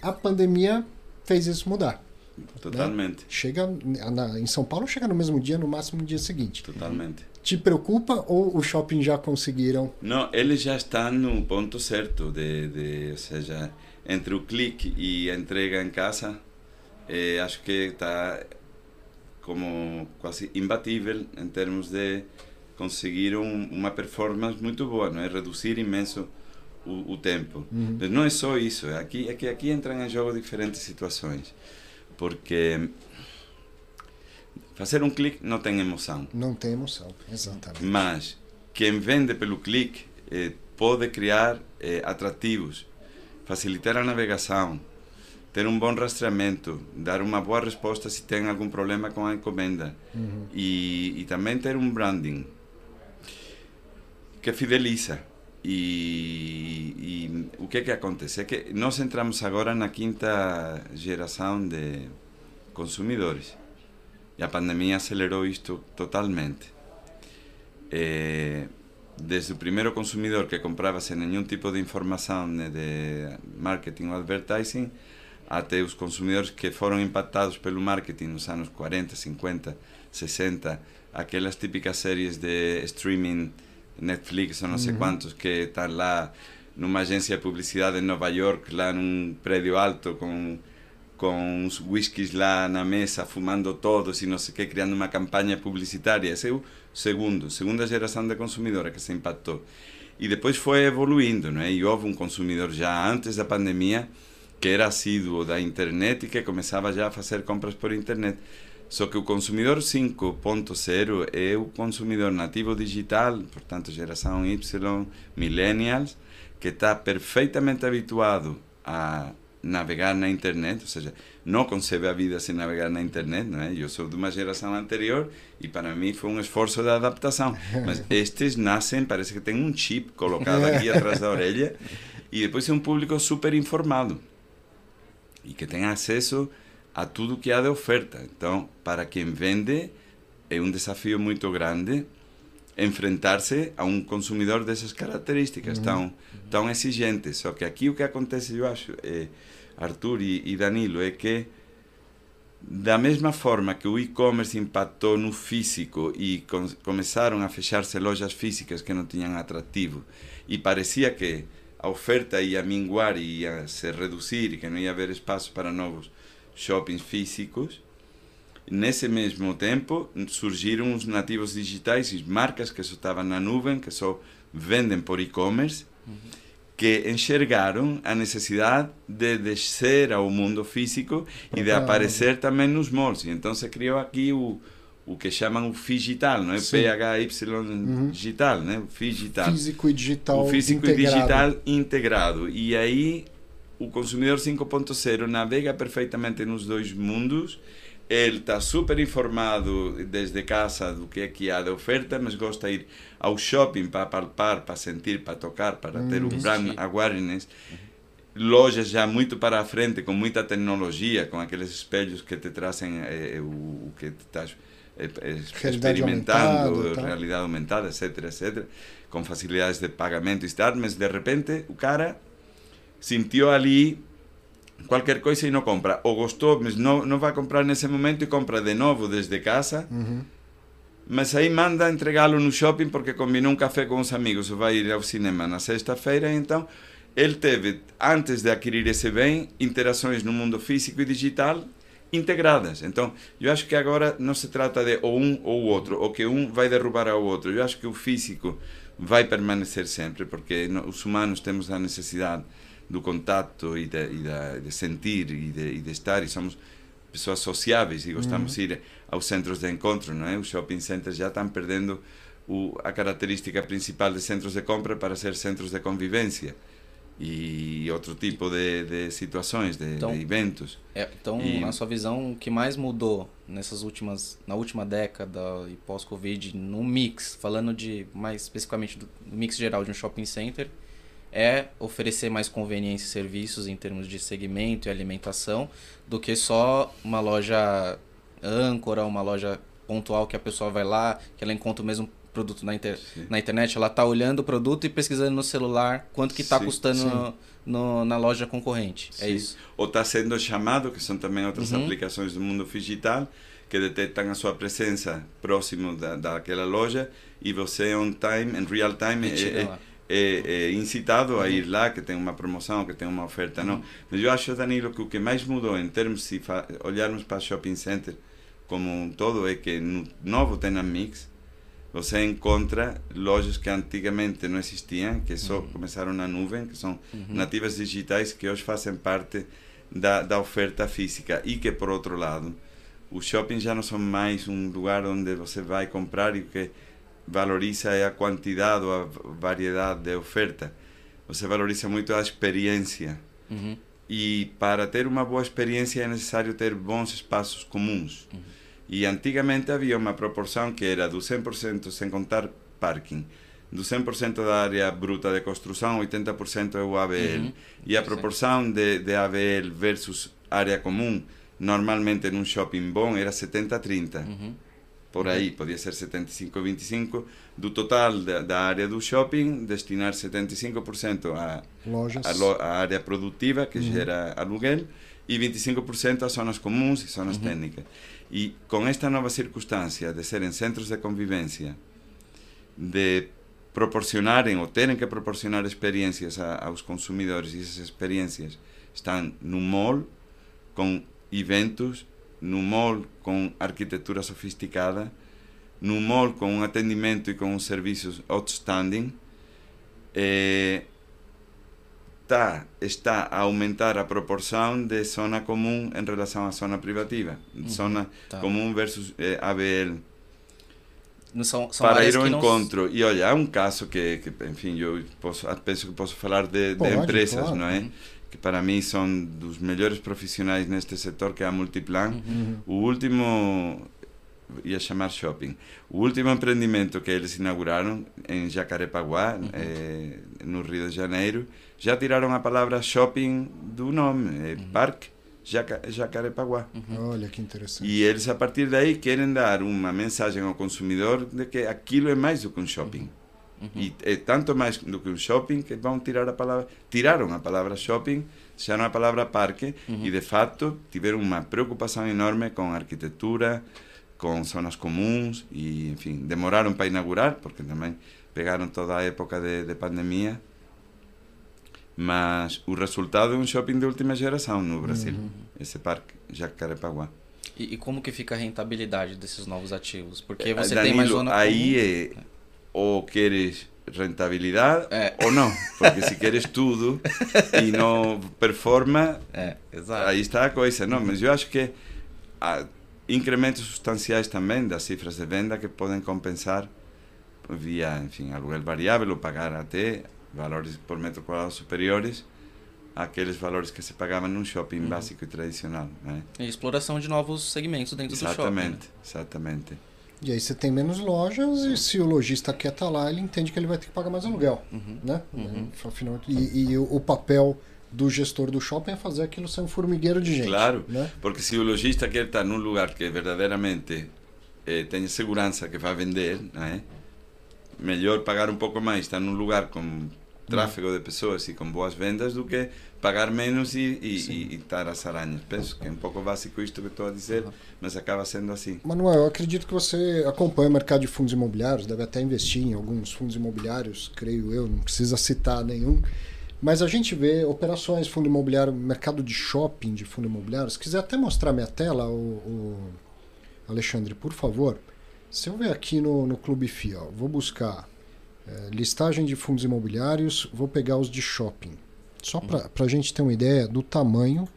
A pandemia fez isso mudar. Totalmente. Né? Chega em São Paulo, chega no mesmo dia, no máximo no dia seguinte. Totalmente. Te preocupa ou o shopping já conseguiram? Não, ele já está no ponto certo, ou seja, entre o clique e a entrega em casa, acho que está como quase imbatível em termos de conseguiram uma performance muito boa, não é? Reduzir imenso o tempo. Mas não é só isso, é que aqui entram em jogo diferentes situações, porque fazer um clique não tem emoção. Não tem emoção, exatamente. Mas quem vende pelo clique pode criar atrativos, facilitar a navegação, ter um bom rastreamento, dar uma boa resposta se tem algum problema com a encomenda, e também ter um branding que fideliza. E o que acontece? É que nós entramos agora na 5ª geração de consumidores. E a pandemia acelerou isto totalmente. Desde o primeiro consumidor que comprava sem nenhum tipo de informação, né, de marketing ou advertising, até os consumidores que foram impactados pelo marketing nos anos 40, 50, 60, aquelas típicas séries de streaming, Netflix ou não sei quantos, que estão lá numa agência de publicidade em Nova York, lá num prédio alto, com uns whiskies lá na mesa, fumando todos e não sei o que, criando uma campanha publicitária. Esse é o segunda geração de consumidora que se impactou. E depois foi evoluindo, não é? E houve um consumidor já antes da pandemia que era assíduo da internet e que começava já a fazer compras por internet. Só que o consumidor 5.0 é o consumidor nativo digital, portanto geração Y, millennials, que está perfeitamente habituado a navegar na internet, ou seja, não concebe a vida sem navegar na internet, não é? Eu sou de uma geração anterior e para mim foi um esforço de adaptação, mas estes nascem, parece que tem um chip colocado aqui atrás da orelha, e depois é um público super informado e que tem acesso a tudo que há de oferta. Então, para quem vende, é um desafio muito grande enfrentar-se a um consumidor dessas características tão exigentes. Só que aqui o que acontece, eu acho, Arthur e Danilo, é que da mesma forma que o e-commerce impactou no físico e começaram a fechar-se lojas físicas que não tinham atrativo, e parecia que a oferta ia minguar, ia se reduzir, que não ia haver espaço para novos shoppings físicos. Nesse mesmo tempo, surgiram os nativos digitais e marcas que só estavam na nuvem, que só vendem por e-commerce, que enxergaram a necessidade de descer ao mundo físico e de aparecer também nos malls. E então se criou aqui o que chamam o FIGital, não é? PHY digital, né? O FIGital. Físico e digital integrado. O físico integrado. E digital integrado. E aí o consumidor 5.0 navega perfeitamente nos dois mundos. Ele está super informado desde casa do que é que há de oferta, mas gosta de ir ao shopping para palpar, para sentir, para tocar, para ter um brand awareness. Lojas já muito para a frente, com muita tecnologia, com aqueles espelhos que te trazem o que te estás experimentando, realidade aumentada, etc, etc, com facilidades de pagamento e tal, mas de repente o cara sentiu ali qualquer coisa e não compra, ou gostou, mas não vai comprar nesse momento e compra de novo desde casa, mas aí manda entregá-lo no shopping porque combinou um café com os amigos, vai ir ao cinema na sexta-feira. Então ele teve, antes de adquirir esse bem, interações no mundo físico e digital integradas. Então eu acho que agora não se trata de ou um ou outro, ou que um vai derrubar ao outro. Eu acho que o físico vai permanecer sempre, porque os humanos temos a necessidade do contato e de sentir e de estar, e somos pessoas sociáveis e gostamos de ir aos centros de encontro, não é? Os shopping centers já estão perdendo a característica principal de centros de compra para ser centros de convivência e outro tipo de situações, de eventos. Na sua visão, o que mais mudou na última década e pós-Covid, no mix, falando mais especificamente do mix geral de um shopping center, é oferecer mais conveniência e serviços em termos de segmento e alimentação do que só uma loja âncora, uma loja pontual que a pessoa vai lá, que ela encontra o mesmo produto na internet, ela está olhando o produto e pesquisando no celular quanto que está custando na loja concorrente. Sim. É isso. Ou está sendo chamado, que são também outras aplicações do mundo digital, que detectam a sua presença próximo daquela loja e você em real time, é incitado a ir lá, que tem uma promoção, que tem uma oferta. Não. Mas eu acho, Danilo, que o que mais mudou em termos, se olharmos para shopping center como um todo, é que no novo tenant mix, você encontra lojas que antigamente não existiam, que só começaram na nuvem, que são nativas digitais, que hoje fazem parte da oferta física. E que, por outro lado, os shoppings já não são mais um lugar onde você vai comprar e o que valoriza é a quantidade ou a variedade de oferta. Você valoriza muito a experiência. E para ter uma boa experiência é necessário ter bons espaços comuns. E antigamente havia uma proporção que era do 100%, sem contar parking, do 100% da área bruta de construção, 80% é o ABL. E a proporção de ABL versus área comum, normalmente num shopping bom, era 70-30. Por aí, podia ser 75-25. Do total da área do shopping, destinar 75% à área produtiva, que gera aluguel, e 25% a zonas comuns e zonas técnicas. E com esta nova circunstância de serem centros de convivência, de proporcionarem ou terem que proporcionar experiências aos consumidores, e essas experiências estão no mall, com eventos, no mall com arquitetura sofisticada, no mall com um atendimento e com um serviço outstanding, está a aumentar a proporção de zona comum em relação à zona privativa. Zona comum versus ABL. Não são para ir ao encontro. E olha, há um caso que enfim, eu penso que posso falar de empresas, claro, não é? Que para mim são dos melhores profissionais neste setor, que é a Multiplan. O último, ia chamar shopping, o último empreendimento que eles inauguraram em Jacarepaguá, no Rio de Janeiro, já tiraram a palavra shopping do nome, Parque Jacarepaguá. Olha que interessante. E eles, a partir daí, querem dar uma mensagem ao consumidor de que aquilo é mais do que um shopping. E é tanto mais do que um shopping que vão tirar a palavra, tiraram a palavra shopping, tiraram a palavra parque, e de fato tiveram uma preocupação enorme com a arquitetura, com zonas comuns, e enfim, demoraram para inaugurar, porque também pegaram toda a época de pandemia. mas o resultado é um shopping de última geração no Brasil, esse Parque Jacarepaguá. E como que fica a rentabilidade desses novos ativos? Porque você, Danilo, tem mais zona aí comum. É, ou queres rentabilidade ou não, porque se queres tudo e não performa, aí está a coisa. Não, mas eu acho que há incrementos substanciais também das cifras de venda que podem compensar via, enfim, aluguel variável ou pagar até valores por metro quadrado superiores àqueles valores que se pagavam num shopping básico e tradicional, né? E exploração de novos segmentos dentro do shopping. Exatamente, né? E aí você tem menos lojas e se o lojista quer estar lá, ele entende que ele vai ter que pagar mais aluguel, né? Afinal, e o papel do gestor do shopping é fazer aquilo ser um formigueiro de gente. Claro, né? Porque se o lojista quer estar num lugar que verdadeiramente tenha segurança que vai vender, né? Melhor pagar um pouco mais, estar num lugar com tráfego de pessoas e com boas vendas do que pagar menos e estar às aranhas. Penso que é um pouco básico isto que estou a dizer, mas acaba sendo assim. Manuel, eu acredito que você acompanha o mercado de fundos imobiliários, deve até investir em alguns fundos imobiliários, creio eu, não precisa citar nenhum, mas a gente vê operações, fundo imobiliário, mercado de shopping de fundo imobiliário. Se quiser até mostrar minha tela, o Alexandre, por favor. Se eu ver aqui no Clube FII, ó, vou buscar listagem de fundos imobiliários, vou pegar os de shopping. Só para a gente ter uma ideia do tamanho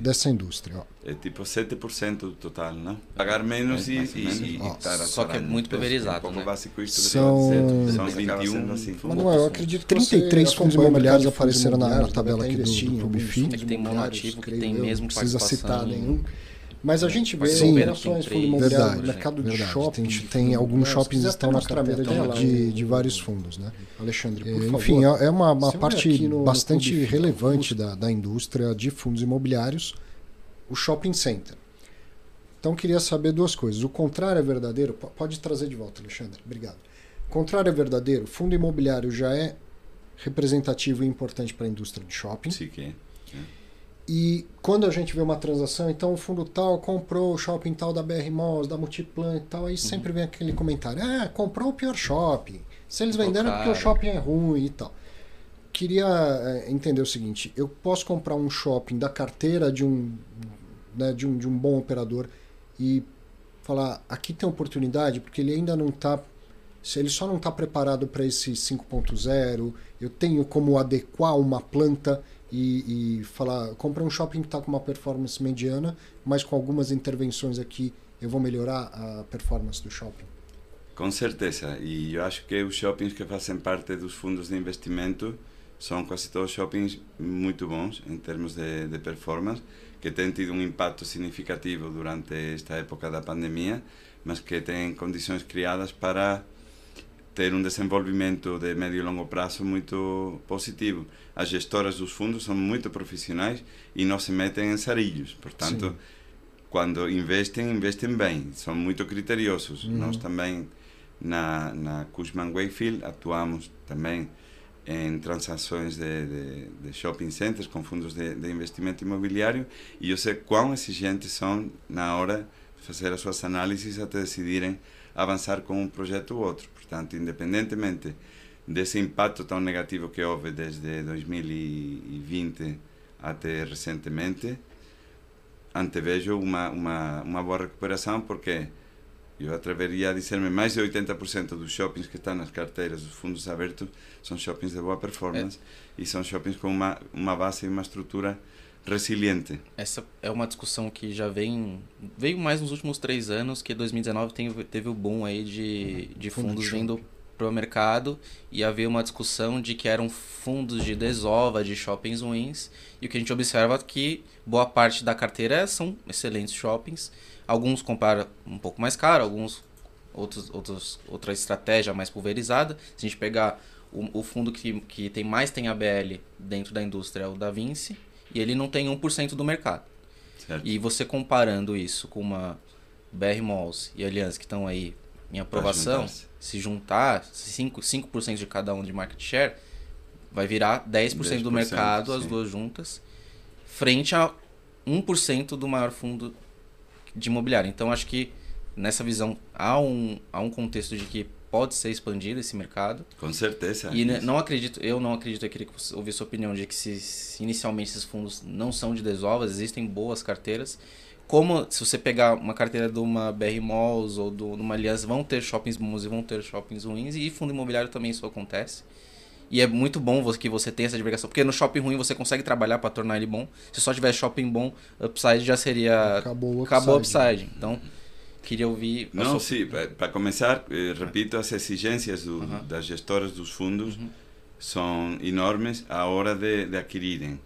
dessa indústria. Ó. É tipo 7% do total, né? Pagar menos só que é muito pulverizado, né? São 21, assim. Manuel, eu acredito que 33 fundos imobiliários apareceram na tabela aqui do Clube FII. É que tem monoativo, que tem mesmo participação. Não precisa citar nenhum. Mas a gente vê operações, fundo imobiliário, mercado de shopping. Tem alguns shoppings que estão na carteira de vários fundos, né? Alexandre, por favor. Enfim, é uma parte bastante relevante da indústria de fundos imobiliários, o shopping center. Então, queria saber duas coisas. O contrário é verdadeiro? Pode trazer de volta, Alexandre. Obrigado. O contrário é verdadeiro? Fundo imobiliário já é representativo e importante para a indústria de shopping. Sim, que é. E quando a gente vê uma transação, então o fundo tal comprou o shopping tal da BR Malls, da Multiplan e tal, aí sempre vem aquele comentário, comprou o pior shopping, se eles venderam é porque o shopping é ruim e tal. Queria entender o seguinte, eu posso comprar um shopping da carteira de um bom operador e falar, aqui tem oportunidade, porque ele ainda não está... Se ele só não está preparado para esse 5.0, eu tenho como adequar uma planta e falar, comprar um shopping que está com uma performance mediana, mas com algumas intervenções aqui eu vou melhorar a performance do shopping. Com certeza, e eu acho que os shoppings que fazem parte dos fundos de investimento são quase todos shoppings muito bons em termos de performance, que têm tido um impacto significativo durante esta época da pandemia, mas que têm condições criadas para ter um desenvolvimento de médio e longo prazo muito positivo. As gestoras dos fundos são muito profissionais e não se metem em sarilhos. Portanto, sim, quando investem, investem bem. São muito criteriosos. Nós também, na Cushman Wakefield, atuamos também em transações de shopping centers com fundos de investimento imobiliário e eu sei quão exigentes são na hora de fazer as suas análises até decidirem avançar com um projeto ou outro. Portanto, independentemente desse impacto tão negativo que houve desde 2020 até recentemente, antevejo uma boa recuperação, porque eu atreveria a dizer-me mais de 80% dos shoppings que estão nas carteiras dos fundos abertos são shoppings de boa performance e são shoppings com uma base e uma estrutura resiliente. Essa é uma discussão que já veio mais nos últimos 3 anos, que 2019 teve o boom aí de fundos vindo para o mercado e havia uma discussão de que eram fundos de desova, de shoppings ruins, e o que a gente observa é que boa parte da carteira são excelentes shoppings, alguns compraram um pouco mais caro, alguns outra estratégia mais pulverizada. Se a gente pegar o fundo que tem ABL dentro da indústria é o da Vinci, e ele não tem 1% do mercado. Certo. E você comparando isso com uma BR Malls e Allianz que estão aí em aprovação, se juntar 5% de cada um de market share, vai virar 10% do mercado, as duas juntas, frente a 1% do maior fundo de imobiliário. Então, acho que nessa visão há um contexto de que pode ser expandido esse mercado. Com certeza. E não acredito, eu não acredito, eu queria ouvir sua opinião de que se inicialmente esses fundos não são de desovas, existem boas carteiras. Como se você pegar uma carteira de uma BR Malls ou de uma Allianz, vão ter shoppings bons e vão ter shoppings ruins, e fundo imobiliário também isso acontece. E é muito bom que você tenha essa divulgação, porque no shopping ruim você consegue trabalhar para tornar ele bom. Se só tiver shopping bom, upside já seria... Acabou o upside. Então, queria ouvir... Não, sim, para começar, repito, as exigências das gestoras dos fundos são enormes à hora de adquirirem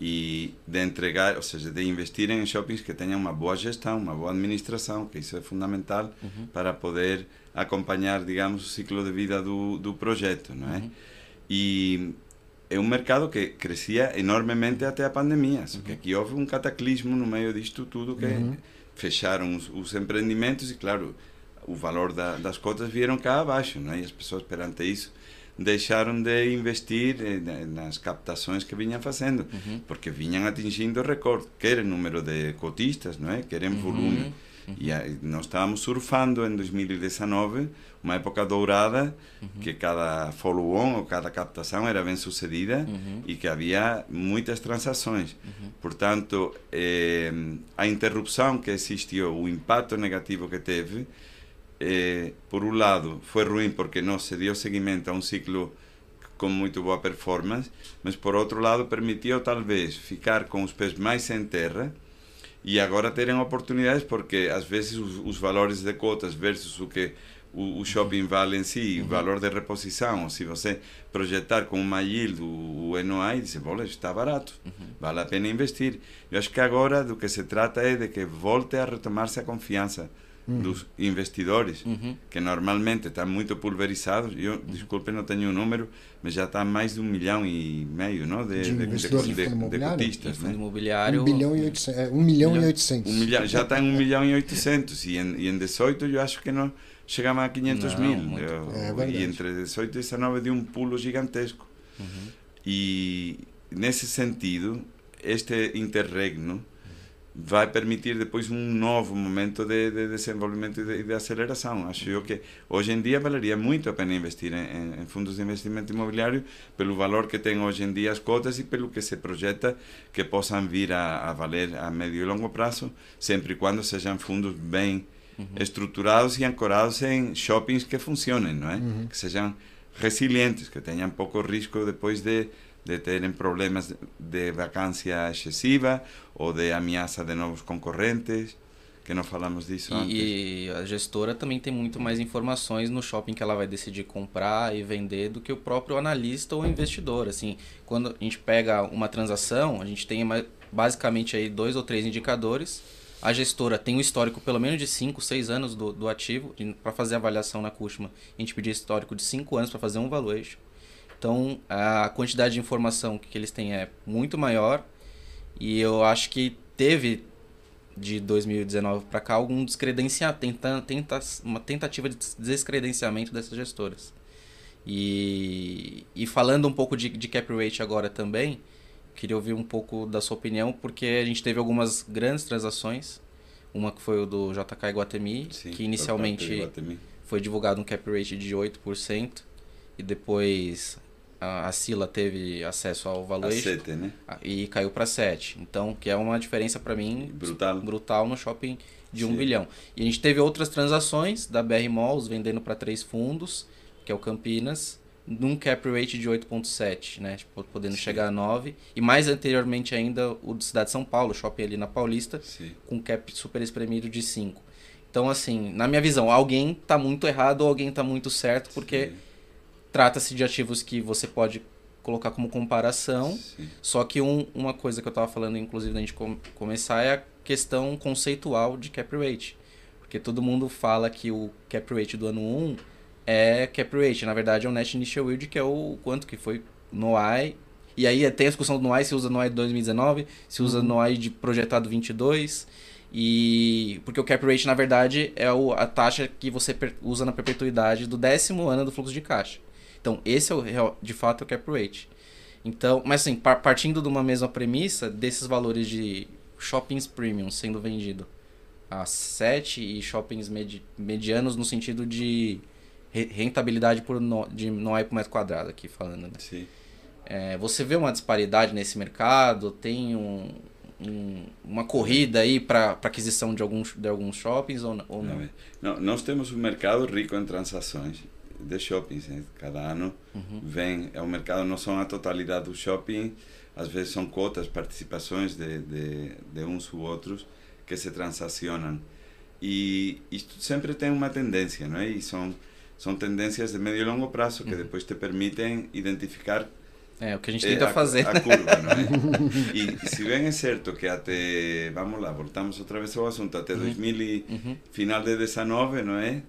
e de entregar, ou seja, de investirem em shoppings que tenham uma boa gestão, uma boa administração, que isso é fundamental para poder acompanhar, digamos, o ciclo de vida do projeto, não é? E é mercado que crescia enormemente até a pandemia, só que aqui houve cataclismo no meio disto tudo, que fecharam os empreendimentos e, claro, o valor das cotas vieram cá abaixo, né? E as pessoas, perante isso, deixaram de investir nas captações que vinham fazendo, porque vinham atingindo recorde, querem número de cotistas, não é? Querem volume. E nós estávamos surfando em 2019, uma época dourada, que cada follow-on ou cada captação era bem sucedida e que havia muitas transações. Portanto, a interrupção que existiu, o impacto negativo que teve, por um lado, foi ruim porque não se deu seguimento a ciclo com muito boa performance, mas por outro lado permitiu talvez ficar com os pés mais sem terra e agora terem oportunidades, porque às vezes os valores de cotas versus o que o shopping vale em si, o valor de reposição, se você projetar com uma yield o NOI, e dizer, olha, está barato, vale a pena investir. Eu acho que agora do que se trata é de que volte a retomar-se a confiança dos investidores, que normalmente estão muito pulverizados. Eu, desculpe, não tenho o número, mas já está mais de 1,5 milhão, não? De cotistas, né? Imobiliário, 1,8 milhão. Já está em 1,8 milhão, e em 18 eu acho que não chegamos a 500 mil. E entre 18 e 19 de um pulo gigantesco. E nesse sentido, este interregno vai permitir depois novo momento de desenvolvimento e de aceleração. Acho eu que hoje em dia valeria muito a pena investir em fundos de investimento imobiliário pelo valor que tem hoje em dia as cotas e pelo que se projeta que possam vir a valer a médio e longo prazo, sempre e quando sejam fundos bem estruturados e ancorados em shoppings que funcionem, não é? Que sejam resilientes, que tenham pouco risco depois de terem problemas de vacância excessiva ou de ameaça de novos concorrentes, que não falamos disso antes. E a gestora também tem muito mais informações no shopping que ela vai decidir comprar e vender do que o próprio analista ou investidor. Assim, quando a gente pega uma transação, a gente tem basicamente aí 2 ou 3 indicadores. A gestora tem um histórico pelo menos de 5, 6 anos do ativo. Para fazer a avaliação na Cushman, a gente pedia histórico de 5 anos para fazer um valuation. Então, a quantidade de informação que eles têm é muito maior, e eu acho que teve, de 2019 para cá, algum descredenciamento, uma tentativa de descredenciamento dessas gestoras. E falando um pouco de cap rate agora também, queria ouvir um pouco da sua opinião, porque a gente teve algumas grandes transações, uma que foi o do JK Iguatemi, que inicialmente foi divulgado um cap rate de 8%, e depois a Sila teve acesso ao valor a 7, né? E caiu para 7. Então, que é uma diferença para mim brutal no shopping de 1 bilhão. E a gente teve outras transações da BR Malls vendendo para 3 fundos, que é o Campinas, num cap rate de 8,7, né? Podendo chegar a 9. E mais anteriormente ainda o de Cidade de São Paulo, shopping ali na Paulista, com cap super espremido de 5. Então, assim, na minha visão, alguém está muito errado ou alguém está muito certo, porque... Trata-se de ativos que você pode colocar como comparação, só que uma coisa que eu estava falando, inclusive, da gente começar, é a questão conceitual de cap rate. Porque todo mundo fala que o cap rate do ano 1 é cap rate, na verdade é o net initial yield, que é o quanto que foi no NOI. E aí tem a discussão do NOI, se usa NOI de 2019, se usa NOI de projetado 22, e porque o cap rate, na verdade, é a taxa que você usa na perpetuidade do 10º ano do fluxo de caixa. Então, esse é de fato o cap rate. Então, mas assim, partindo de uma mesma premissa, desses valores de shoppings premium sendo vendido a 7 e shoppings medianos no sentido de rentabilidade por NOI por metro quadrado aqui falando, né? Sim. É, você vê uma disparidade nesse mercado? Tem uma corrida aí para aquisição de alguns shoppings ou não? Não, nós temos um mercado rico em transações de shoppings, né? Cada ano vem, é um mercado, não são a totalidade do shopping, às vezes são cotas, participações de uns ou outros que se transacionam. E isto sempre tem uma tendência, não é? E são tendências de médio e longo prazo que depois te permitem identificar o que a gente tenta fazer. A curva, não é? E se bem é certo que até, vamos lá, voltamos outra vez ao assunto, até 2000 e final de 19, não é?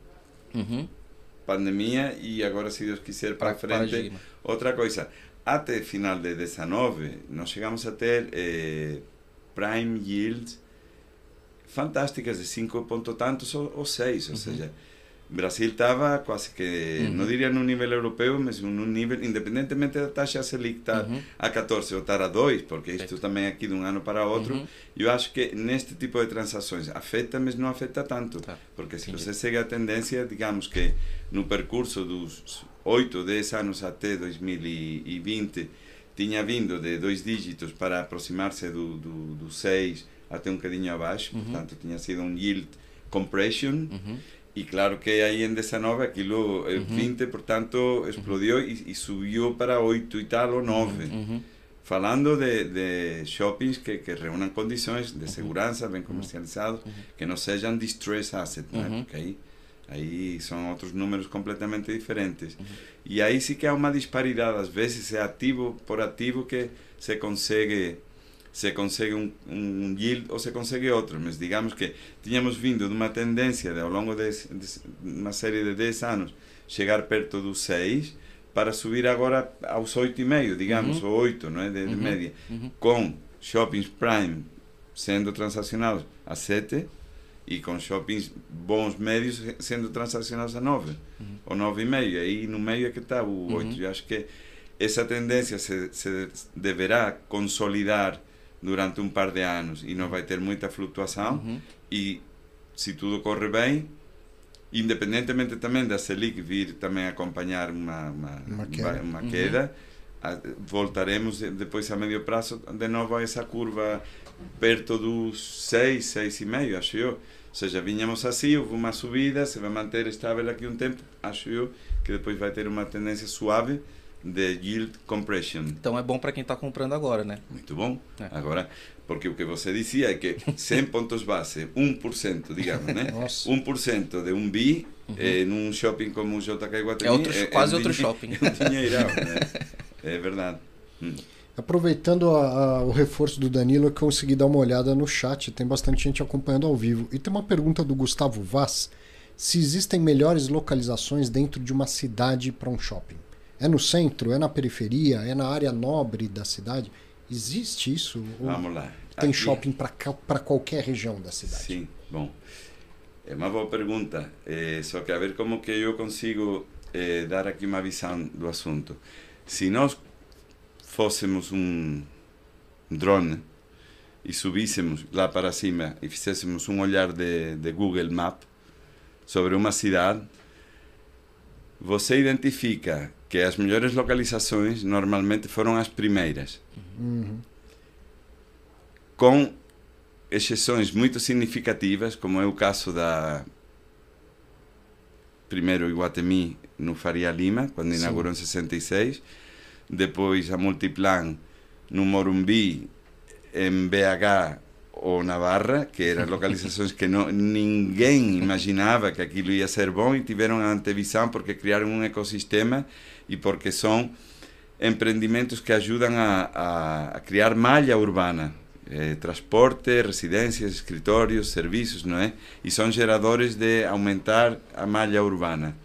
Pandemia e agora, se Deus quiser, para frente. Paradigma. Outra coisa, até final de 19, nós chegamos a ter prime yields fantásticas de 5 ponto tantos ou 6, ou seja, o Brasil estava quase que, não diria no nível europeu, mas num nível, independentemente da taxa Selic estar a 14 ou estar a 2, porque isto também aqui de um ano para outro, eu acho que neste tipo de transações afeta, mas não afeta tanto, porque se você segue a tendência, digamos que no percurso dos 8, 10 anos até 2020, tinha vindo de 2 dígitos para aproximar-se do 6 até um bocadinho abaixo, portanto tinha sido um yield compression, e claro que aí em 19 aquilo 20, portanto explodiu e subiu para 8 e tal ou 9, falando de shoppings que reúnam condições de segurança, bem comercializados, que não sejam distress asset, não é? Porque aí são outros números completamente diferentes, e aí sim que há uma disparidade, às vezes é ativo por ativo que se consegue um yield ou se consegue outro, mas digamos que tínhamos vindo de uma tendência de, ao longo de uma série de 10 anos, chegar perto dos 6 para subir agora aos 8,5, digamos, ou 8, não é? De média, com shoppings prime sendo transacionados a 7 e com shoppings bons médios sendo transacionados a 9 ou 9,5, aí no meio é que está o 8. Eu acho que essa tendência se deverá consolidar durante um par de anos e não vai ter muita flutuação, e se tudo corre bem, independentemente também da Selic vir também acompanhar uma queda, voltaremos depois a médio prazo de novo a essa curva perto dos 6, 6,5, acho eu. Ou seja, vinhamos assim, houve uma subida, se vai manter estável aqui um tempo, acho eu, que depois vai ter uma tendência suave de yield compression. Então é bom para quem está comprando agora, né? Muito bom. Agora, porque o que você dizia é que 100 pontos base, 1%, digamos, né? Nossa. 1% de um bi num shopping como o JK Iguatemi. É quase outro shopping. É um dinheirão, né? É verdade. Aproveitando o reforço do Danilo, eu consegui dar uma olhada no chat, tem bastante gente acompanhando ao vivo. E tem uma pergunta do Gustavo Vaz, se existem melhores localizações dentro de uma cidade para um shopping. É no centro? É na periferia? É na área nobre da cidade? Existe isso? Ou vamos lá. Tem aqui shopping para qualquer região da cidade? Sim, bom. É uma boa pergunta. Só que a ver como que eu consigo dar aqui uma visão do assunto. Se nós fôssemos um drone e subíssemos lá para cima e fizéssemos um olhar de Google Maps sobre uma cidade, você identifica que as melhores localizações normalmente foram as primeiras, com exceções muito significativas, como é o caso da primeiro Iguatemi no Faria Lima, quando inaugurou em 66, depois a Multiplan no Morumbi, em BH ou na Barra, que eram localizações que ninguém imaginava que aquilo ia ser bom, e tiveram a antevisão porque criaram um ecossistema e porque são empreendimentos que ajudam a criar malha urbana, transporte, residências, escritórios, serviços, não é? E são geradores de aumentar a malha urbana.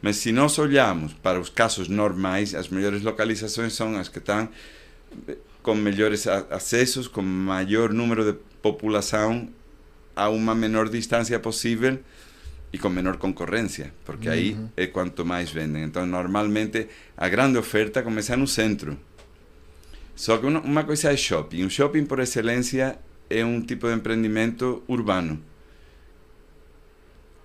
Mas se nós olharmos para os casos normais, as melhores localizações são as que estão com melhores acessos, com maior número de população, a uma menor distância possível e com menor concorrência, porque aí é quanto mais vendem. Então, normalmente, a grande oferta começa no centro. Só que uma coisa é shopping. Um shopping, por excelência, é um tipo de empreendimento urbano,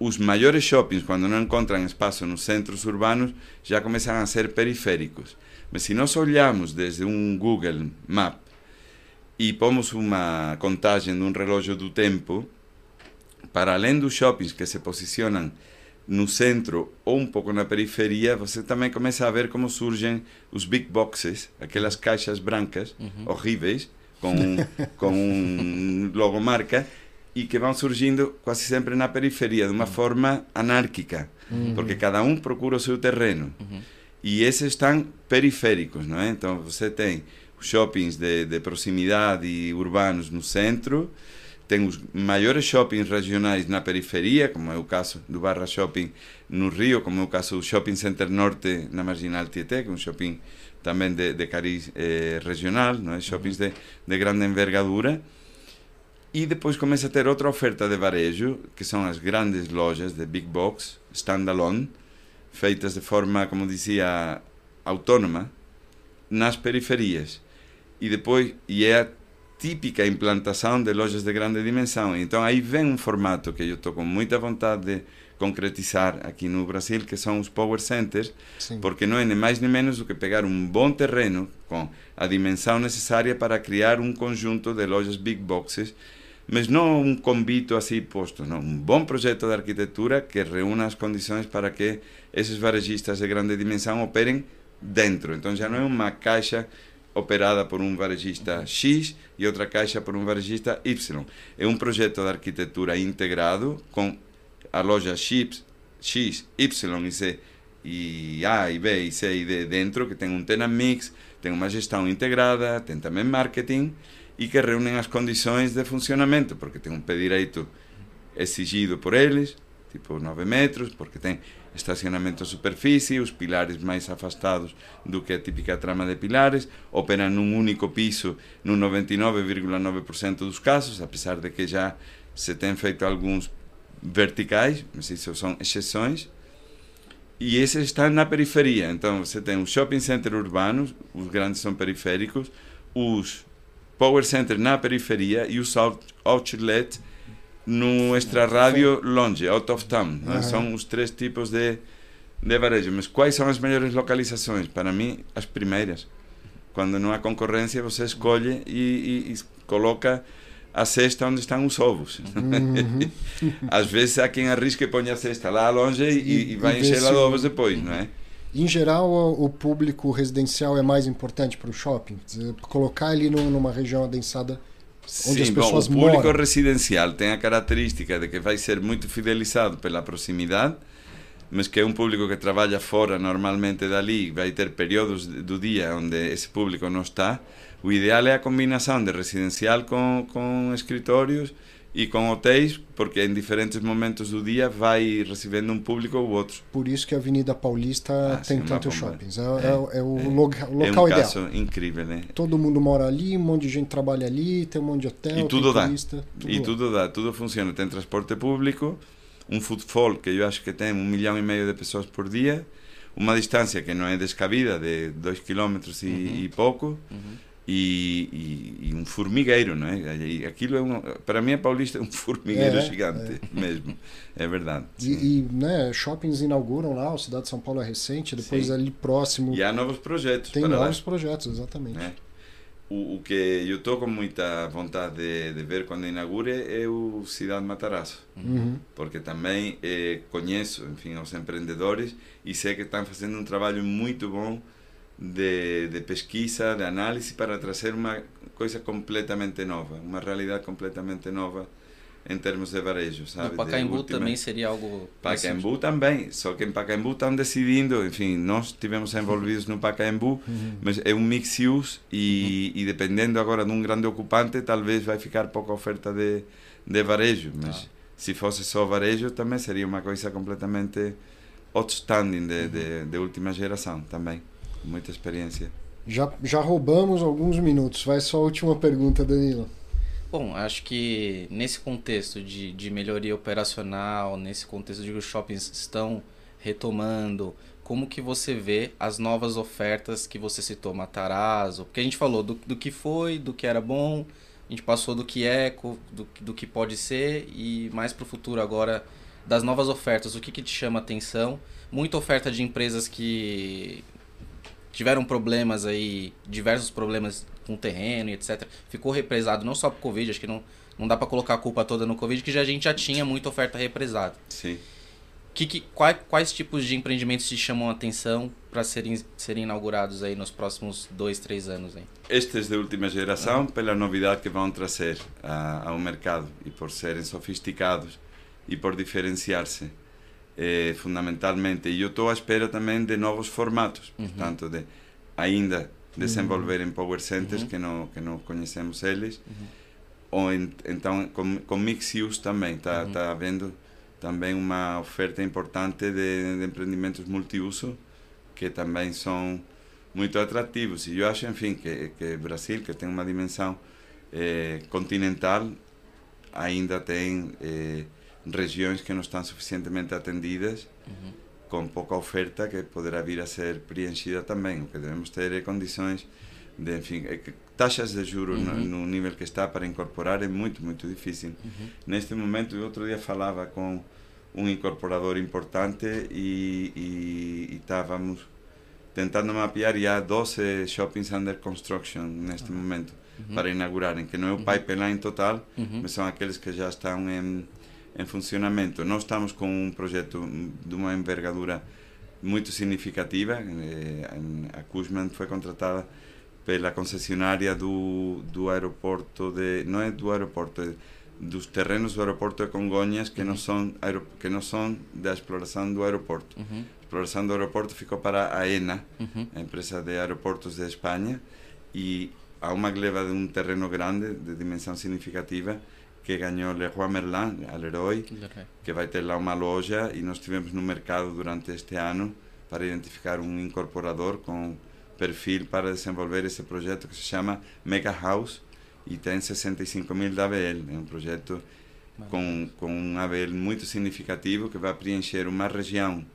os maiores shoppings, quando não encontram espaço nos centros urbanos, já começam a ser periféricos. Mas se nós olharmos desde um Google Map e pomos uma contagem de um relógio do tempo, para além dos shoppings que se posicionam no centro ou um pouco na periferia, você também começa a ver como surgem os big boxes, aquelas caixas brancas, horríveis, com um logomarca, e que vão surgindo quase sempre na periferia, de uma forma anárquica, porque cada um procura o seu terreno. E esses estão periféricos, não é? Então você tem os shoppings de proximidade e urbanos no centro, tem os maiores shoppings regionais na periferia, como é o caso do Barra Shopping no Rio, como é o caso do Shopping Center Norte na Marginal Tietê, que é um shopping também de cariz regional, não é? Shoppings de grande envergadura. E depois começa a ter outra oferta de varejo, que são as grandes lojas de big box, standalone, feitas de forma, como dizia, autónoma, nas periferias. E depois, e é típica implantação de lojas de grande dimensão. Então aí vem um formato que eu estou com muita vontade de concretizar aqui no Brasil, que são os power centers, porque não é nem mais nem menos do que pegar um bom terreno com a dimensão necessária para criar um conjunto de lojas big boxes, mas não um convito assim posto, não, um bom projeto de arquitetura que reúna as condições para que esses varejistas de grande dimensão operem dentro. Então já não é uma caixa operada por um varejista X e outra caixa por um varejista Y. É um projeto de arquitetura integrado com a loja X, Y e C, e A, e B, e C, e D dentro, que tem um tenant mix, tem uma gestão integrada, tem também marketing, e que reúnem as condições de funcionamento, porque tem um pé direito exigido por eles, tipo 9 metros, porque tem estacionamento à superfície, os pilares mais afastados do que a típica trama de pilares, operam num único piso no 99,9% dos casos, apesar de que já se tem feito alguns verticais, mas isso são exceções, e esses estão na periferia. Então você tem os shopping centers urbanos, os grandes são periféricos, os power centers na periferia e os outlets no extrarradio longe, out of town, né? São os três tipos de varejo. Mas quais são as melhores localizações? Para mim, as primeiras. Quando não há concorrência, você escolhe e coloca a cesta onde estão os ovos. Às vezes há quem arrisca e põe a cesta lá longe e vai encher lá de ovos depois, não é? Em geral, o público residencial é mais importante para o shopping? Colocar ele numa região adensada. Sim, bom, o público residencial tem a característica de que vai ser muito fidelizado pela proximidade, mas que é um público que trabalha fora normalmente dali, vai ter períodos do dia onde esse público não está. O ideal é a combinação de residencial com escritórios e com hotéis, porque em diferentes momentos do dia vai recebendo um público ou outro. Por isso que a Avenida Paulista tem tantos shoppings. É o local ideal. É um caso incrível, né? Todo mundo mora ali, um monte de gente trabalha ali, tem um monte de hotel, e tudo dá. Turista, tudo funciona. Tem transporte público, um footfall que eu acho que tem 1,5 milhão de pessoas por dia, uma distância que não é descabida, de 2 quilômetros e pouco. E um formigueiro, não é? Aquilo é para mim a Paulista é um formigueiro gigante mesmo, é verdade. E né, shoppings inauguram lá, o Cidade de São Paulo é recente, depois ali próximo. E há novos projetos. Tem novos projetos, exatamente. É. O que eu estou com muita vontade de ver quando inaugure é o Cidade Matarazzo, porque também conheço, enfim, os empreendedores e sei que estão fazendo um trabalho muito bom de pesquisa, de análise, para trazer uma coisa completamente nova, uma realidade completamente nova em termos de varejo, sabe? O Pacaembu também seria algo... Pacaembu também, só que em Pacaembu estão decidindo, enfim, nós estivemos envolvidos no Pacaembu, mas é um mix-use e dependendo agora de um grande ocupante, talvez vai ficar pouca oferta de varejo, mas se fosse só varejo também seria uma coisa completamente outstanding, de última geração também. Muita experiência. Já roubamos alguns minutos. Vai só a última pergunta, Danilo. Bom, acho que nesse contexto de melhoria operacional, nesse contexto de que os shoppings estão retomando, como que você vê as novas ofertas que você citou, Matarazzo? Porque a gente falou do que foi, do que era bom, a gente passou do que é, do que pode ser, e mais para o futuro agora das novas ofertas, o que, que te chama a atenção? Muita oferta de empresas que tiveram problemas aí, diversos problemas com terreno e etc. Ficou represado não só por Covid, acho que não dá para colocar a culpa toda no Covid, que já, a gente já tinha muita oferta represada. Sim. Quais tipos de empreendimentos te chamam a atenção para serem inaugurados aí nos próximos 2, 3 anos? Aí? Estes de última geração, pela novidade que vão trazer ao mercado e por serem sofisticados e por diferenciar-se fundamentalmente. E eu estou à espera também de novos formatos, portanto, de ainda desenvolverem power centers que não conhecemos eles, ou então com mix use também, está havendo também uma oferta importante de empreendimentos multiuso que também são muito atrativos. E eu acho, enfim, que o Brasil, que tem uma dimensão continental, ainda tem regiões que não estão suficientemente atendidas, com pouca oferta que poderá vir a ser preenchida também. O que devemos ter é condições de, enfim, taxas de juros no nível que está para incorporar é muito, muito difícil. Neste momento, eu outro dia falava com incorporador importante e estávamos tentando mapear já 12 shoppings under construction neste momento para inaugurarem, que não é o pipeline total, mas são aqueles que já estão em funcionamento. Nós estamos com um projeto de uma envergadura muito significativa. A Cushman foi contratada pela concessionária do aeroporto de... Não é do aeroporto, é dos terrenos do aeroporto de Congonhas, que não são da exploração do aeroporto. A exploração do aeroporto ficou para a ENA, a empresa de aeroportos de Espanha, e há uma gleba de um terreno grande, de dimensão significativa, que ganhou Leroy Merlin, a Leroy, que vai ter lá uma loja, e nós estivemos no mercado durante este ano para identificar um incorporador com perfil para desenvolver esse projeto que se chama Mega House e tem 65.000 de ABL. É um projeto com um ABL muito significativo que vai preencher uma região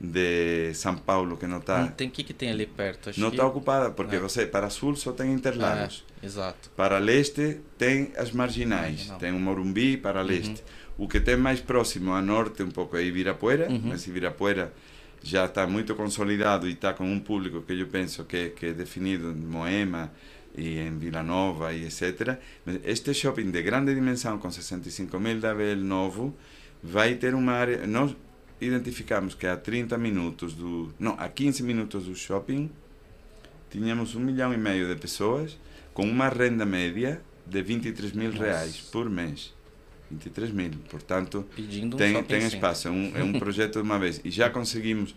de São Paulo que não está... O que tem ali perto? Acho não está ocupada, porque você para sul só tem Interlagos. Exato. Para leste tem as marginais, tem o Morumbi para leste. O que tem mais próximo a norte um pouco é Ibirapuera, mas Ibirapuera já está muito consolidado e está com um público que eu penso que é definido em Moema e em Vila Nova e etc. Mas este shopping de grande dimensão com 65.000 de ABL novo vai ter uma área... Nós identificamos que a 30 minutos do... Não, a 15 minutos do shopping tínhamos 1,5 milhão de pessoas com uma renda média de 23 mil reais por mês. 23 mil, portanto, tem espaço, é um projeto de uma vez. E já conseguimos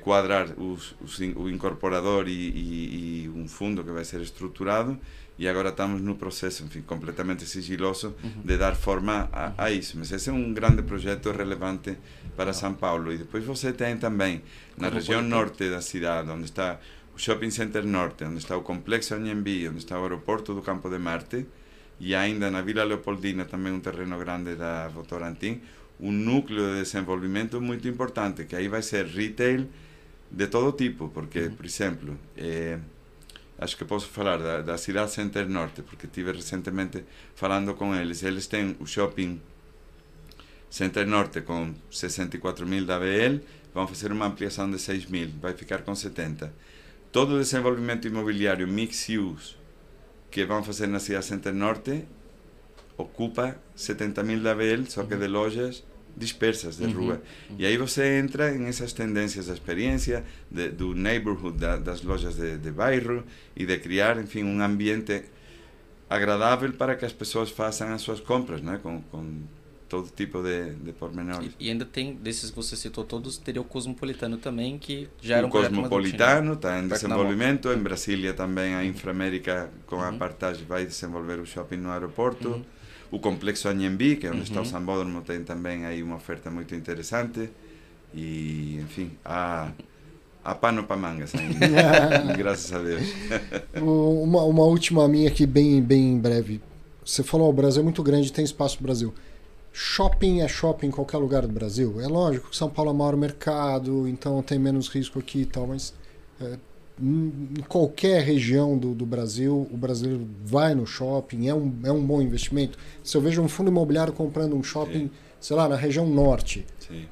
quadrar o incorporador e um fundo que vai ser estruturado, e agora estamos no processo, enfim, completamente sigiloso, de dar forma a isso. Mas esse é um grande projeto relevante para São Paulo. E depois você tem também, na região norte da cidade, onde está o Shopping Center Norte, onde está o Complexo Anhembi, onde está o aeroporto do Campo de Marte, e ainda na Vila Leopoldina, também um terreno grande da Votorantim, um núcleo de desenvolvimento muito importante, que aí vai ser retail de todo tipo, porque, por exemplo, acho que posso falar da Cidade Center Norte, porque estive recentemente falando com eles. Eles têm o Shopping Center Norte com 64.000 da ABL, vão fazer uma ampliação de 6.000, vai ficar com 70. Todo o desenvolvimento imobiliário mixed use que vão fazer na Cidade Center Norte ocupa 70.000 da ABL, só que de lojas dispersas de rua. E aí você entra em essas tendências da experiência, do neighborhood, das lojas de bairro, e de criar, enfim, um ambiente agradável para que as pessoas façam as suas compras, né? Com todo tipo de pormenores. E ainda tem, desses que você citou todos, teria o Cosmopolitano também, que já era um projeto... O Cosmopolitano está em desenvolvimento, em Brasília também a Inframérica com a Partage vai desenvolver o shopping no aeroporto, o Complexo Anhembi, que é onde está o Sambódromo, tem também aí uma oferta muito interessante, e enfim, a pano para mangas ainda, graças a Deus. Uma última minha aqui, bem breve. Você falou, o Brasil é muito grande, tem espaço no Brasil. Shopping é shopping em qualquer lugar do Brasil. É lógico que São Paulo é o maior mercado, então tem menos risco aqui e tal, mas em qualquer região do Brasil, o brasileiro vai no shopping, é um bom investimento. Se eu vejo um fundo imobiliário comprando um shopping, sim, sei lá, na região norte. Sim.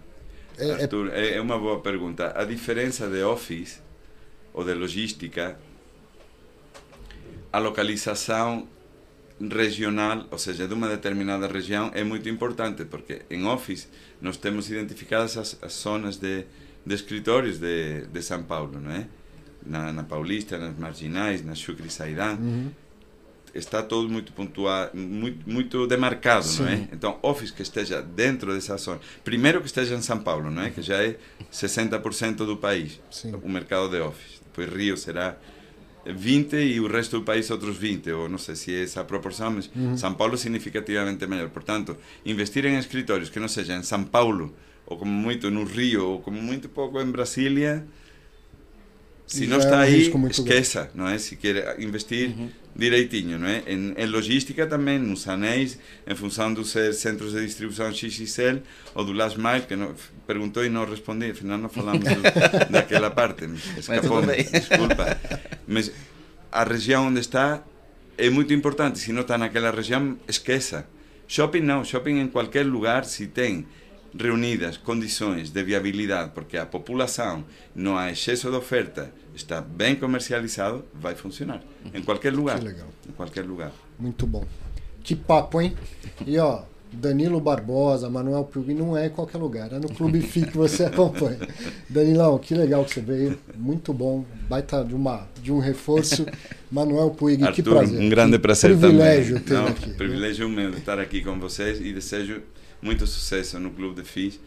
Arthur, é uma boa pergunta. A diferença de office ou de logística, a localização regional, ou seja, de uma determinada região, é muito importante, porque em office nós temos identificadas as zonas de escritórios de São Paulo, não é? Na Paulista, nas Marginais, na Sucre e Sairá, uhum, está todo muito pontuado, muito demarcado, sim, não é? Então, office que esteja dentro dessa zona, primeiro que esteja em São Paulo, não é? Que já é 60% do país, sim, o mercado de office. Depois Rio será 20% e o resto do país outros 20%, ou não sei se é essa a proporção, mas uhum, São Paulo é significativamente maior. Portanto, investir em escritórios que não seja em São Paulo, ou como muito no Rio, ou como muito pouco em Brasília, se não está aí, esqueça, não é? Se quer investir, uhum, direitinho, não é? Em logística também, nos anéis, em função dos centros de distribuição XXL ou do last mile, que não, perguntou e não respondi, afinal não falamos daquela parte, escapou-me, desculpa. Mas a região onde está é muito importante, se não está naquela região, esqueça. Shopping não, shopping em qualquer lugar, se tem reunidas condições de viabilidade, porque a população não há excesso de oferta, está bem comercializado, vai funcionar em qualquer lugar. Que legal. Em qualquer lugar. Muito bom. Que papo, hein? E ó, Danilo Barbosa, Manuel Puig, não é em qualquer lugar, é no Clube FII que você acompanha. Danilão, que legal que você veio, muito bom, baita de um reforço. Manuel Puig, Arthur, que prazer. Um grande prazer também. Privilégio ter aqui. Privilégio meu estar aqui com vocês e desejo muito sucesso no Clube de FIIs,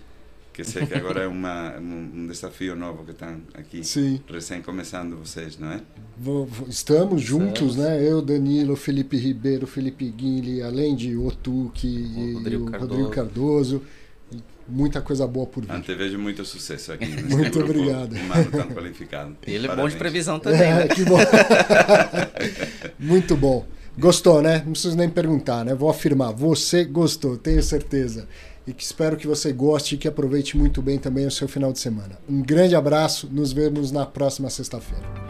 que sei que agora é um desafio novo que estão aqui, sim, recém começando vocês, não é? Estamos juntos, né? Eu, Danilo, Felipe Ribeiro, Felipe Guinle, além de Otuque e Rodrigo Cardoso. Muita coisa boa por vir. Antevejo muito sucesso aqui. Muito obrigado. Humano tão qualificado. Ele é bom de previsão também. É, né? Que bom. Muito bom. Gostou, né? Não preciso nem perguntar, né? Vou afirmar, você gostou, tenho certeza. E que espero que você goste e que aproveite muito bem também o seu final de semana. Um grande abraço, nos vemos na próxima sexta-feira.